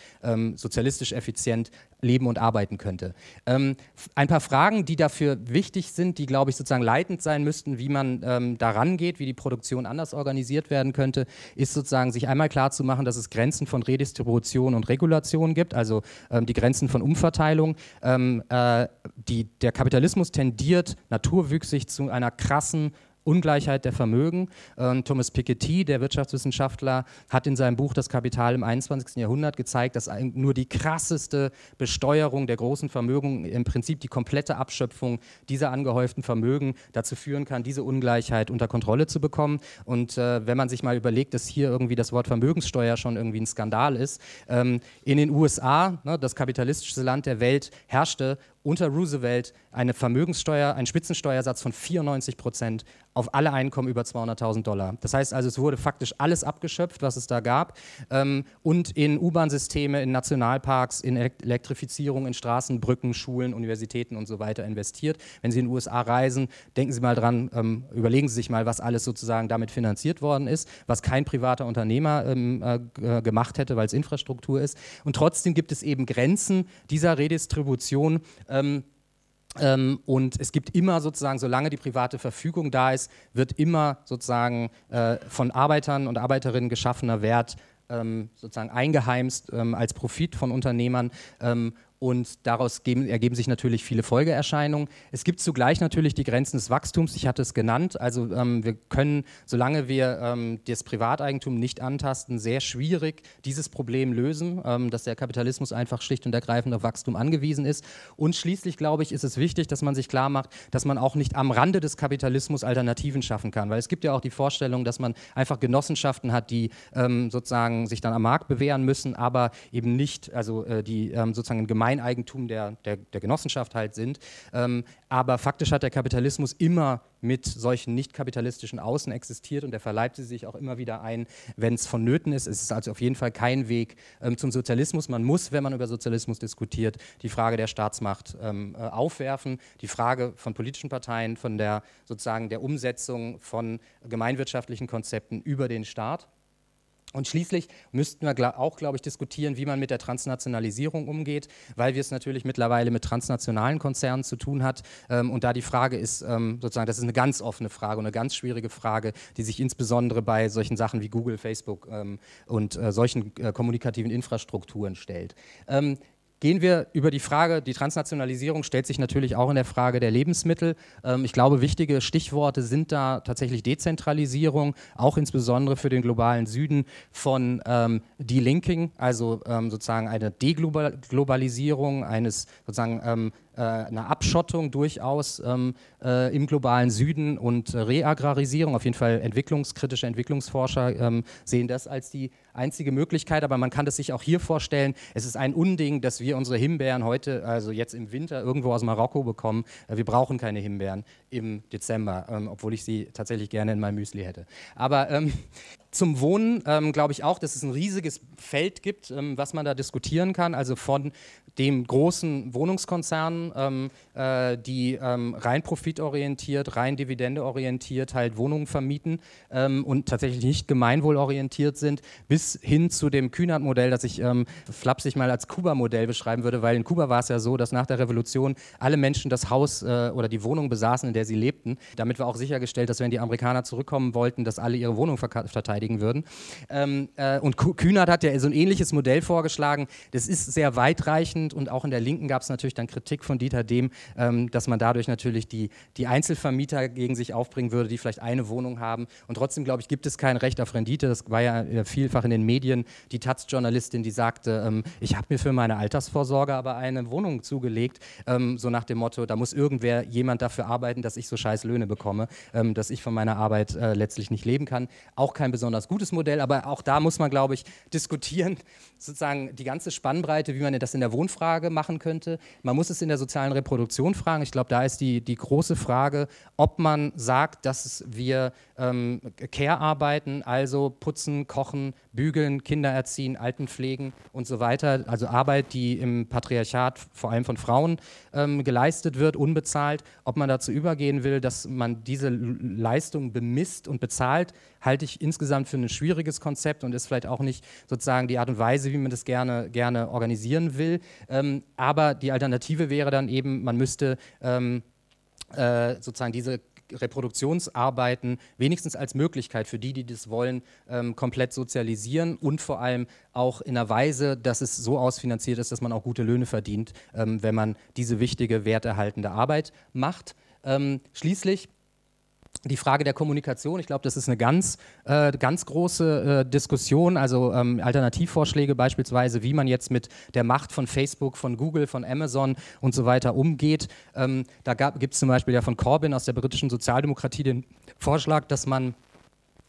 sozialistisch effizient leben und arbeiten könnte. Ein paar Fragen, die dafür wichtig sind, die, glaube ich, sozusagen leitend sein müssten, wie man daran geht, wie die Produktion anders organisiert werden könnte, ist sozusagen, sich einmal klarzumachen, dass es Grenzen Grenzen von Redistribution und Regulation gibt, also ähm, die Grenzen von Umverteilung. Ähm, äh, die, der Kapitalismus tendiert naturwüchsig zu einer krassen Ungleichheit der Vermögen. Ähm, Thomas Piketty, der Wirtschaftswissenschaftler, hat in seinem Buch Das Kapital im einundzwanzigsten Jahrhundert gezeigt, dass nur die krasseste Besteuerung der großen Vermögen, im Prinzip die komplette Abschöpfung dieser angehäuften Vermögen dazu führen kann, diese Ungleichheit unter Kontrolle zu bekommen. Und äh, wenn man sich mal überlegt, dass hier irgendwie das Wort Vermögenssteuer schon irgendwie ein Skandal ist, ähm, in den U S A, ne, das kapitalistischste Land der Welt, herrschte unter Roosevelt eine Vermögenssteuer, ein Spitzensteuersatz von vierundneunzig Prozent auf alle Einkommen über zweihunderttausend Dollar. Das heißt also, es wurde faktisch alles abgeschöpft, was es da gab, ähm, und in U-Bahn-Systeme, in Nationalparks, in Elektrifizierung, in Straßen, Brücken, Schulen, Universitäten und so weiter investiert. Wenn Sie in den U S A reisen, denken Sie mal dran, ähm, überlegen Sie sich mal, was alles sozusagen damit finanziert worden ist, was kein privater Unternehmer ähm, äh, gemacht hätte, weil es Infrastruktur ist. Und trotzdem gibt es eben Grenzen dieser Redistribution, Ähm, ähm, und es gibt immer sozusagen, solange die private Verfügung da ist, wird immer sozusagen äh, von Arbeitern und Arbeiterinnen geschaffener Wert ähm, sozusagen eingeheimst ähm, als Profit von Unternehmern. Ähm, Und daraus geben, ergeben sich natürlich viele Folgeerscheinungen. Es gibt zugleich natürlich die Grenzen des Wachstums, ich hatte es genannt. Also ähm, wir können, solange wir ähm, das Privateigentum nicht antasten, sehr schwierig dieses Problem lösen, ähm, dass der Kapitalismus einfach schlicht und ergreifend auf Wachstum angewiesen ist. Und schließlich, glaube ich, ist es wichtig, dass man sich klar macht, dass man auch nicht am Rande des Kapitalismus Alternativen schaffen kann. Weil es gibt ja auch die Vorstellung, dass man einfach Genossenschaften hat, die ähm, sozusagen sich dann am Markt bewähren müssen, aber eben nicht, also äh, die ähm, sozusagen in Gemeinschaft Eigentum der, der, der Genossenschaft halt sind. Ähm, aber faktisch hat der Kapitalismus immer mit solchen nicht-kapitalistischen Außen existiert und er verleibt sie sich auch immer wieder ein, wenn es vonnöten ist. Es ist also auf jeden Fall kein Weg ähm, zum Sozialismus. Man muss, wenn man über Sozialismus diskutiert, die Frage der Staatsmacht ähm, äh, aufwerfen, die Frage von politischen Parteien, von der sozusagen der Umsetzung von gemeinwirtschaftlichen Konzepten über den Staat. Und schließlich müssten wir auch, glaube ich, diskutieren, wie man mit der Transnationalisierung umgeht, weil wir es natürlich mittlerweile mit transnationalen Konzernen zu tun hat. Und da die Frage ist, sozusagen, das ist eine ganz offene Frage und eine ganz schwierige Frage, die sich insbesondere bei solchen Sachen wie Google, Facebook und solchen kommunikativen Infrastrukturen stellt. Gehen wir über die Frage, die Transnationalisierung stellt sich natürlich auch in der Frage der Lebensmittel. Ähm, ich glaube, wichtige Stichworte sind da tatsächlich Dezentralisierung, auch insbesondere für den globalen Süden von ähm, Delinking, also ähm, sozusagen eine Deglobalisierung, eines sozusagen ähm, äh, einer Abschottung durchaus ähm, äh, im globalen Süden und äh, Reagrarisierung. Auf jeden Fall entwicklungskritische Entwicklungsforscher ähm, sehen das als die einzige Möglichkeit, aber man kann das sich auch hier vorstellen. Es ist ein Unding, dass wir unsere Himbeeren heute, also jetzt im Winter, irgendwo aus Marokko bekommen. Wir brauchen keine Himbeeren im Dezember, ähm, obwohl ich sie tatsächlich gerne in meinem Müsli hätte. Aber ähm, zum Wohnen ähm, glaube ich auch, dass es ein riesiges Feld gibt, ähm, was man da diskutieren kann, also von dem großen Wohnungskonzern, ähm, äh, die ähm, rein profitorientiert, rein dividendeorientiert halt Wohnungen vermieten ähm, und tatsächlich nicht gemeinwohlorientiert sind, bis hin zu dem Kühnert-Modell, das ich ähm, flapsig mal als Kuba-Modell beschreiben würde, weil in Kuba war es ja so, dass nach der Revolution alle Menschen das Haus äh, oder die Wohnung besaßen, in der sie lebten. Damit war auch sichergestellt, dass wenn die Amerikaner zurückkommen wollten, dass alle ihre Wohnung verteidigen würden. Ähm, äh, und Kühnert hat ja so ein ähnliches Modell vorgeschlagen. Das ist sehr weitreichend und auch in der Linken gab es natürlich dann Kritik von Dieter Dehm, ähm, dass man dadurch natürlich die, die Einzelvermieter gegen sich aufbringen würde, die vielleicht eine Wohnung haben. Und trotzdem, glaube ich, gibt es kein Recht auf Rendite. Das war ja vielfach in den Medien die Taz-Journalistin, die sagte, ähm, ich habe mir für meine Altersvorsorge aber eine Wohnung zugelegt, ähm, so nach dem Motto, da muss irgendwer jemand dafür arbeiten, dass ich so scheiß Löhne bekomme, ähm, dass ich von meiner Arbeit äh, letztlich nicht leben kann. Auch kein besonders gutes Modell, aber auch da muss man, glaube ich, diskutieren, sozusagen die ganze Spannbreite, wie man das in der Wohnfrage machen könnte. Man muss es in der sozialen Reproduktion fragen. Ich glaube, da ist die, die große Frage, ob man sagt, dass wir ähm, Care-Arbeiten, also putzen, kochen, bügeln, Kinder erziehen, Altenpflegen und so weiter, also Arbeit, die im Patriarchat vor allem von Frauen ähm, geleistet wird, unbezahlt, ob man dazu übergehen will, dass man diese Leistung bemisst und bezahlt, halte ich insgesamt für ein schwieriges Konzept und ist vielleicht auch nicht sozusagen die Art und Weise, wie man das gerne, gerne organisieren will. Ähm, aber die Alternative wäre dann eben, man müsste ähm, äh, sozusagen diese Reproduktionsarbeiten wenigstens als Möglichkeit für die, die das wollen, ähm, komplett sozialisieren und vor allem auch in einer Weise, dass es so ausfinanziert ist, dass man auch gute Löhne verdient, ähm, wenn man diese wichtige, werterhaltende Arbeit macht. Ähm, schließlich die Frage der Kommunikation, ich glaube, das ist eine ganz, äh, ganz große äh, Diskussion, also ähm, Alternativvorschläge beispielsweise, wie man jetzt mit der Macht von Facebook, von Google, von Amazon und so weiter umgeht. Ähm, da gibt es zum Beispiel ja von Corbyn aus der britischen Sozialdemokratie den Vorschlag, dass man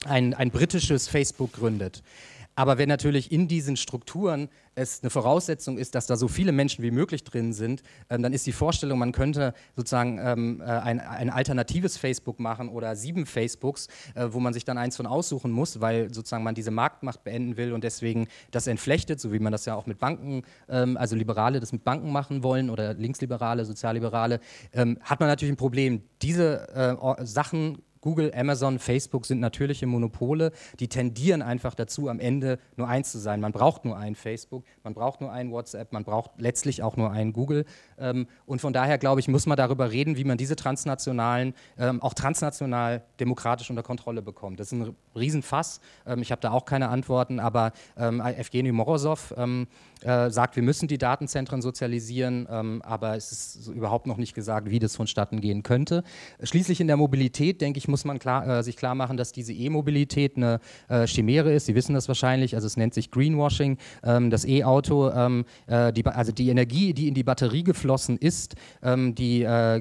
ein, ein britisches Facebook gründet. Aber wenn natürlich in diesen Strukturen es eine Voraussetzung ist, dass da so viele Menschen wie möglich drin sind, ähm, dann ist die Vorstellung, man könnte sozusagen ähm, ein, ein alternatives Facebook machen oder sieben Facebooks, äh, wo man sich dann eins von aussuchen muss, weil sozusagen man diese Marktmacht beenden will und deswegen das entflechtet, so wie man das ja auch mit Banken, ähm, also Liberale das mit Banken machen wollen oder Linksliberale, Sozialliberale, ähm, hat man natürlich ein Problem. Diese äh, Sachen, Google, Amazon, Facebook sind natürliche Monopole, die tendieren einfach dazu, am Ende nur eins zu sein. Man braucht nur ein Facebook, man braucht nur ein WhatsApp, man braucht letztlich auch nur ein Google. Und von daher, glaube ich, muss man darüber reden, wie man diese transnationalen, auch transnational demokratisch unter Kontrolle bekommt. Das ist ein Riesenfass, ich habe da auch keine Antworten, aber Evgeny Morozov sagt, wir müssen die Datenzentren sozialisieren, aber es ist überhaupt noch nicht gesagt, wie das vonstatten gehen könnte. Schließlich in der Mobilität, denke ich, muss man klar, äh, sich klar machen, dass diese E-Mobilität eine äh, Chimäre ist. Sie wissen das wahrscheinlich, also es nennt sich Greenwashing. Ähm, das E-Auto, ähm, äh, die, also die Energie, die in die Batterie geflossen ist, ähm, die äh,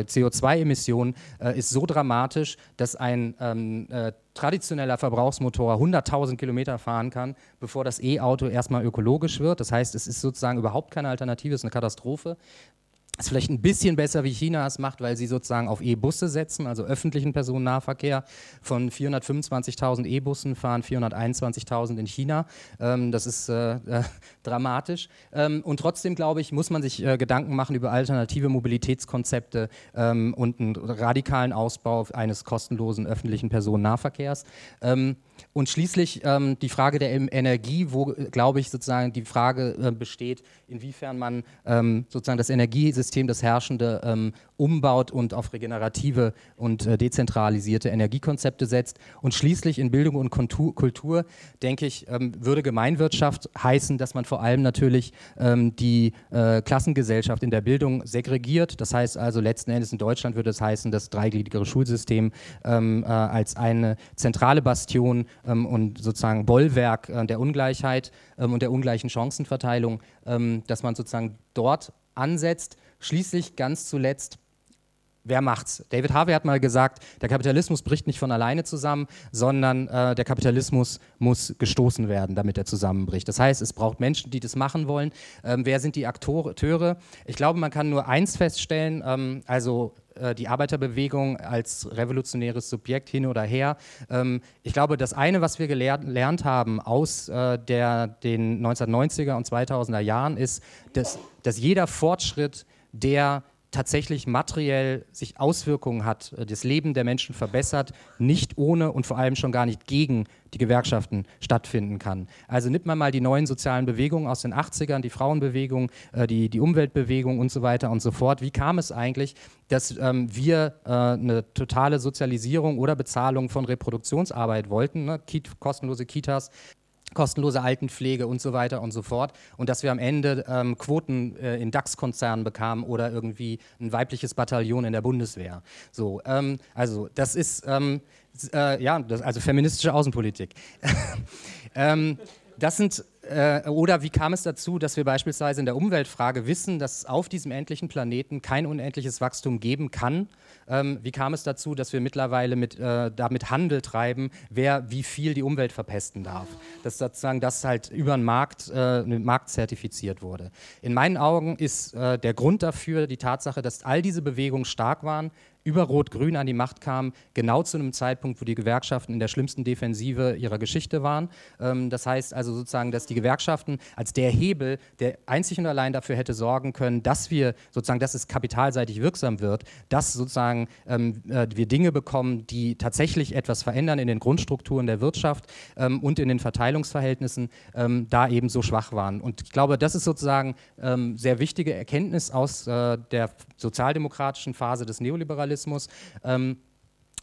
äh, C O zwei Emission äh, ist so dramatisch, dass ein ähm, äh, traditioneller Verbrauchsmotor hunderttausend Kilometer fahren kann, bevor das E-Auto erstmal ökologisch wird. Das heißt, es ist sozusagen überhaupt keine Alternative, es ist eine Katastrophe. Ist vielleicht ein bisschen besser, wie China es macht, weil sie sozusagen auf E-Busse setzen, also öffentlichen Personennahverkehr. Von vierhundertfünfundzwanzigtausend E-Bussen fahren vierhunderteinundzwanzigtausend in China. Ähm, das ist äh, äh, dramatisch. Ähm, und trotzdem, glaube ich, muss man sich äh, Gedanken machen über alternative Mobilitätskonzepte ähm, und einen radikalen Ausbau eines kostenlosen öffentlichen Personennahverkehrs. Ähm, Und schließlich ähm, die Frage der Energie, wo, glaube ich, sozusagen die Frage äh, besteht, inwiefern man ähm, sozusagen das Energiesystem, das Herrschende, ähm, umbaut und auf regenerative und äh, dezentralisierte Energiekonzepte setzt. Und schließlich in Bildung und Kontur, Kultur, denke ich, ähm, würde Gemeinwirtschaft heißen, dass man vor allem natürlich ähm, die äh, Klassengesellschaft in der Bildung segregiert. Das heißt also, letzten Endes in Deutschland würde es heißen, das dreigliedrige Schulsystem ähm, äh, als eine zentrale Bastion und sozusagen Bollwerk der Ungleichheit und der ungleichen Chancenverteilung, dass man sozusagen dort ansetzt. Schließlich ganz zuletzt, wer macht's? David Harvey hat mal gesagt, der Kapitalismus bricht nicht von alleine zusammen, sondern äh, der Kapitalismus muss gestoßen werden, damit er zusammenbricht. Das heißt, es braucht Menschen, die das machen wollen. Ähm, wer sind die Akteure? Ich glaube, man kann nur eins feststellen, ähm, also die Arbeiterbewegung als revolutionäres Subjekt hin oder her. Ich glaube, das eine, was wir gelernt haben aus der, den neunzehnhundertneunziger und zweitausender Jahren, ist, dass, dass jeder Fortschritt, der tatsächlich materiell sich Auswirkungen hat, das Leben der Menschen verbessert, nicht ohne und vor allem schon gar nicht gegen die Gewerkschaften stattfinden kann. Also nimmt man mal die neuen sozialen Bewegungen aus den achtzigern, die Frauenbewegung, die, die Umweltbewegung und so weiter und so fort. Wie kam es eigentlich, dass ähm, wir äh, eine totale Sozialisierung oder Bezahlung von Reproduktionsarbeit wollten, ne? Kit- kostenlose Kitas, kostenlose Altenpflege und so weiter und so fort, und dass wir am Ende ähm, Quoten äh, in DAX-Konzernen bekamen oder irgendwie ein weibliches Bataillon in der Bundeswehr. So, ähm, also das ist ähm, äh, ja, das, also feministische Außenpolitik. ähm, das sind äh, oder wie kam es dazu, dass wir beispielsweise in der Umweltfrage wissen, dass es auf diesem endlichen Planeten kein unendliches Wachstum geben kann? Ähm, wie kam es dazu, dass wir mittlerweile mit, äh, damit Handel treiben, wer wie viel die Umwelt verpesten darf? Dass sozusagen das halt über den Markt, äh, den Markt zertifiziert wurde. In meinen Augen ist äh, der Grund dafür die Tatsache, dass all diese Bewegungen stark waren, über Rot-Grün an die Macht kamen, genau zu einem Zeitpunkt, wo die Gewerkschaften in der schlimmsten Defensive ihrer Geschichte waren. Ähm, das heißt also sozusagen, dass die Gewerkschaften als der Hebel, der einzig und allein dafür hätte sorgen können, dass wir sozusagen, dass es kapitalseitig wirksam wird, dass sozusagen Ähm, äh, wir Dinge bekommen, die tatsächlich etwas verändern in den Grundstrukturen der Wirtschaft ähm, und in den Verteilungsverhältnissen, ähm, da eben so schwach waren. Und ich glaube, das ist sozusagen ähm, sehr wichtige Erkenntnis aus äh, der sozialdemokratischen Phase des Neoliberalismus, ähm,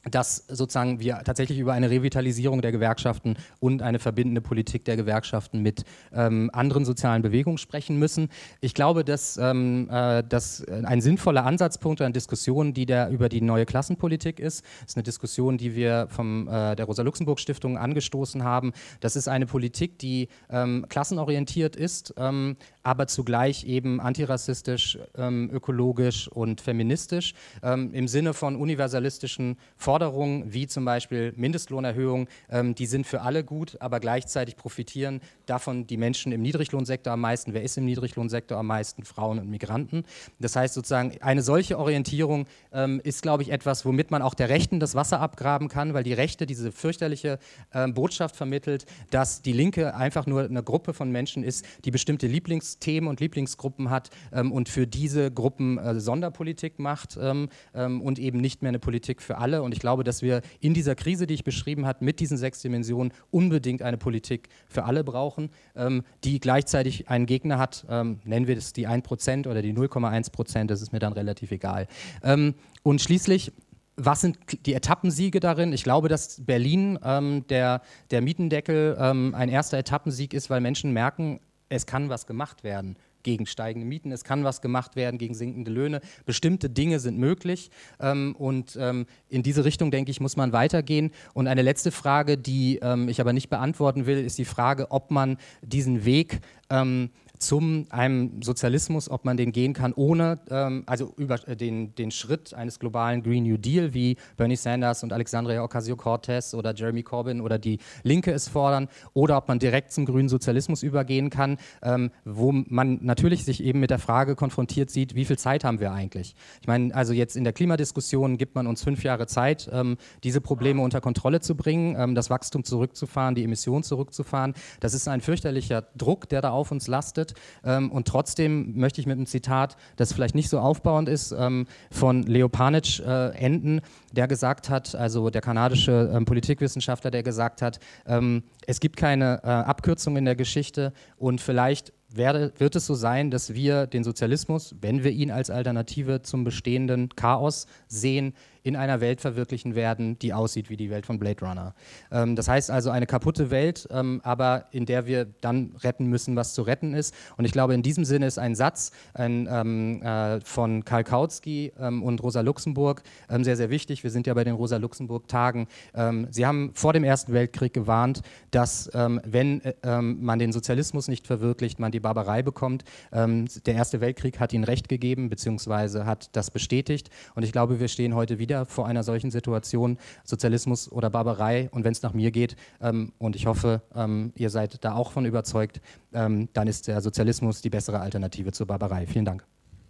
dass sozusagen wir tatsächlich über eine Revitalisierung der Gewerkschaften und eine verbindende Politik der Gewerkschaften mit ähm, anderen sozialen Bewegungen sprechen müssen. Ich glaube, dass, ähm, äh, dass ein sinnvoller Ansatzpunkt an Diskussionen, die da über die neue Klassenpolitik ist, ist eine Diskussion, die wir von äh, der Rosa-Luxemburg-Stiftung angestoßen haben. Das ist eine Politik, die ähm, klassenorientiert ist, ähm, aber zugleich eben antirassistisch, ähm, ökologisch und feministisch ähm, im Sinne von universalistischen Formen. Forderungen wie zum Beispiel Mindestlohnerhöhung, ähm, die sind für alle gut, aber gleichzeitig profitieren davon die Menschen im Niedriglohnsektor am meisten. Wer ist im Niedriglohnsektor am meisten? Frauen und Migranten. Das heißt sozusagen, eine solche Orientierung ähm, ist, glaube ich, etwas, womit man auch der Rechten das Wasser abgraben kann, weil die Rechte diese fürchterliche ähm, Botschaft vermittelt, dass die Linke einfach nur eine Gruppe von Menschen ist, die bestimmte Lieblingsthemen und Lieblingsgruppen hat ähm, und für diese Gruppen äh, Sonderpolitik macht ähm, ähm, und eben nicht mehr eine Politik für alle. Und ich Ich glaube, dass wir in dieser Krise, die ich beschrieben habe, mit diesen sechs Dimensionen unbedingt eine Politik für alle brauchen, ähm, die gleichzeitig einen Gegner hat, ähm, nennen wir das die ein Prozent oder die null Komma eins Prozent, das ist mir dann relativ egal. Ähm, und schließlich, was sind die Etappensiege darin? Ich glaube, dass Berlin, ähm, der, der Mietendeckel, ähm, ein erster Etappensieg ist, weil Menschen merken, es kann was gemacht werden gegen steigende Mieten, es kann was gemacht werden gegen sinkende Löhne, bestimmte Dinge sind möglich ähm, und ähm, in diese Richtung, denke ich, muss man weitergehen. Und eine letzte Frage, die ähm, ich aber nicht beantworten will, ist die Frage, ob man diesen Weg ähm, zum einem Sozialismus, ob man den gehen kann, ohne, ähm, also über den, den Schritt eines globalen Green New Deal, wie Bernie Sanders und Alexandria Ocasio-Cortez oder Jeremy Corbyn oder die Linke es fordern, oder ob man direkt zum grünen Sozialismus übergehen kann, ähm, wo man natürlich sich eben mit der Frage konfrontiert sieht, wie viel Zeit haben wir eigentlich? Ich meine, also jetzt in der Klimadiskussion gibt man uns fünf Jahre Zeit, ähm, diese Probleme unter Kontrolle zu bringen, ähm, das Wachstum zurückzufahren, die Emissionen zurückzufahren. Das ist ein fürchterlicher Druck, der da auf uns lastet. Ähm, und trotzdem möchte ich mit einem Zitat, das vielleicht nicht so aufbauend ist, ähm, von Leo Panitch äh, enden, der gesagt hat, also der kanadische ähm, Politikwissenschaftler, der gesagt hat, ähm, es gibt keine äh, Abkürzung in der Geschichte und vielleicht werde, wird es so sein, dass wir den Sozialismus, wenn wir ihn als Alternative zum bestehenden Chaos sehen, in einer Welt verwirklichen werden, die aussieht wie die Welt von Blade Runner. Ähm, das heißt also eine kaputte Welt, ähm, aber in der wir dann retten müssen, was zu retten ist. Und ich glaube, in diesem Sinne ist ein Satz ein, ähm, äh, von Karl Kautsky ähm, und Rosa Luxemburg ähm, sehr, sehr wichtig. Wir sind ja bei den Rosa-Luxemburg-Tagen. Ähm, sie haben vor dem Ersten Weltkrieg gewarnt, dass ähm, wenn äh, äh, man den Sozialismus nicht verwirklicht, man die Barbarei bekommt. Ähm, der Erste Weltkrieg hat ihnen Recht gegeben, beziehungsweise hat das bestätigt. Und ich glaube, wir stehen heute wieder vor einer solchen Situation, Sozialismus oder Barbarei, und wenn es nach mir geht, ähm, und ich hoffe, ähm, ihr seid da auch von überzeugt, ähm, dann ist der Sozialismus die bessere Alternative zur Barbarei. Vielen Dank.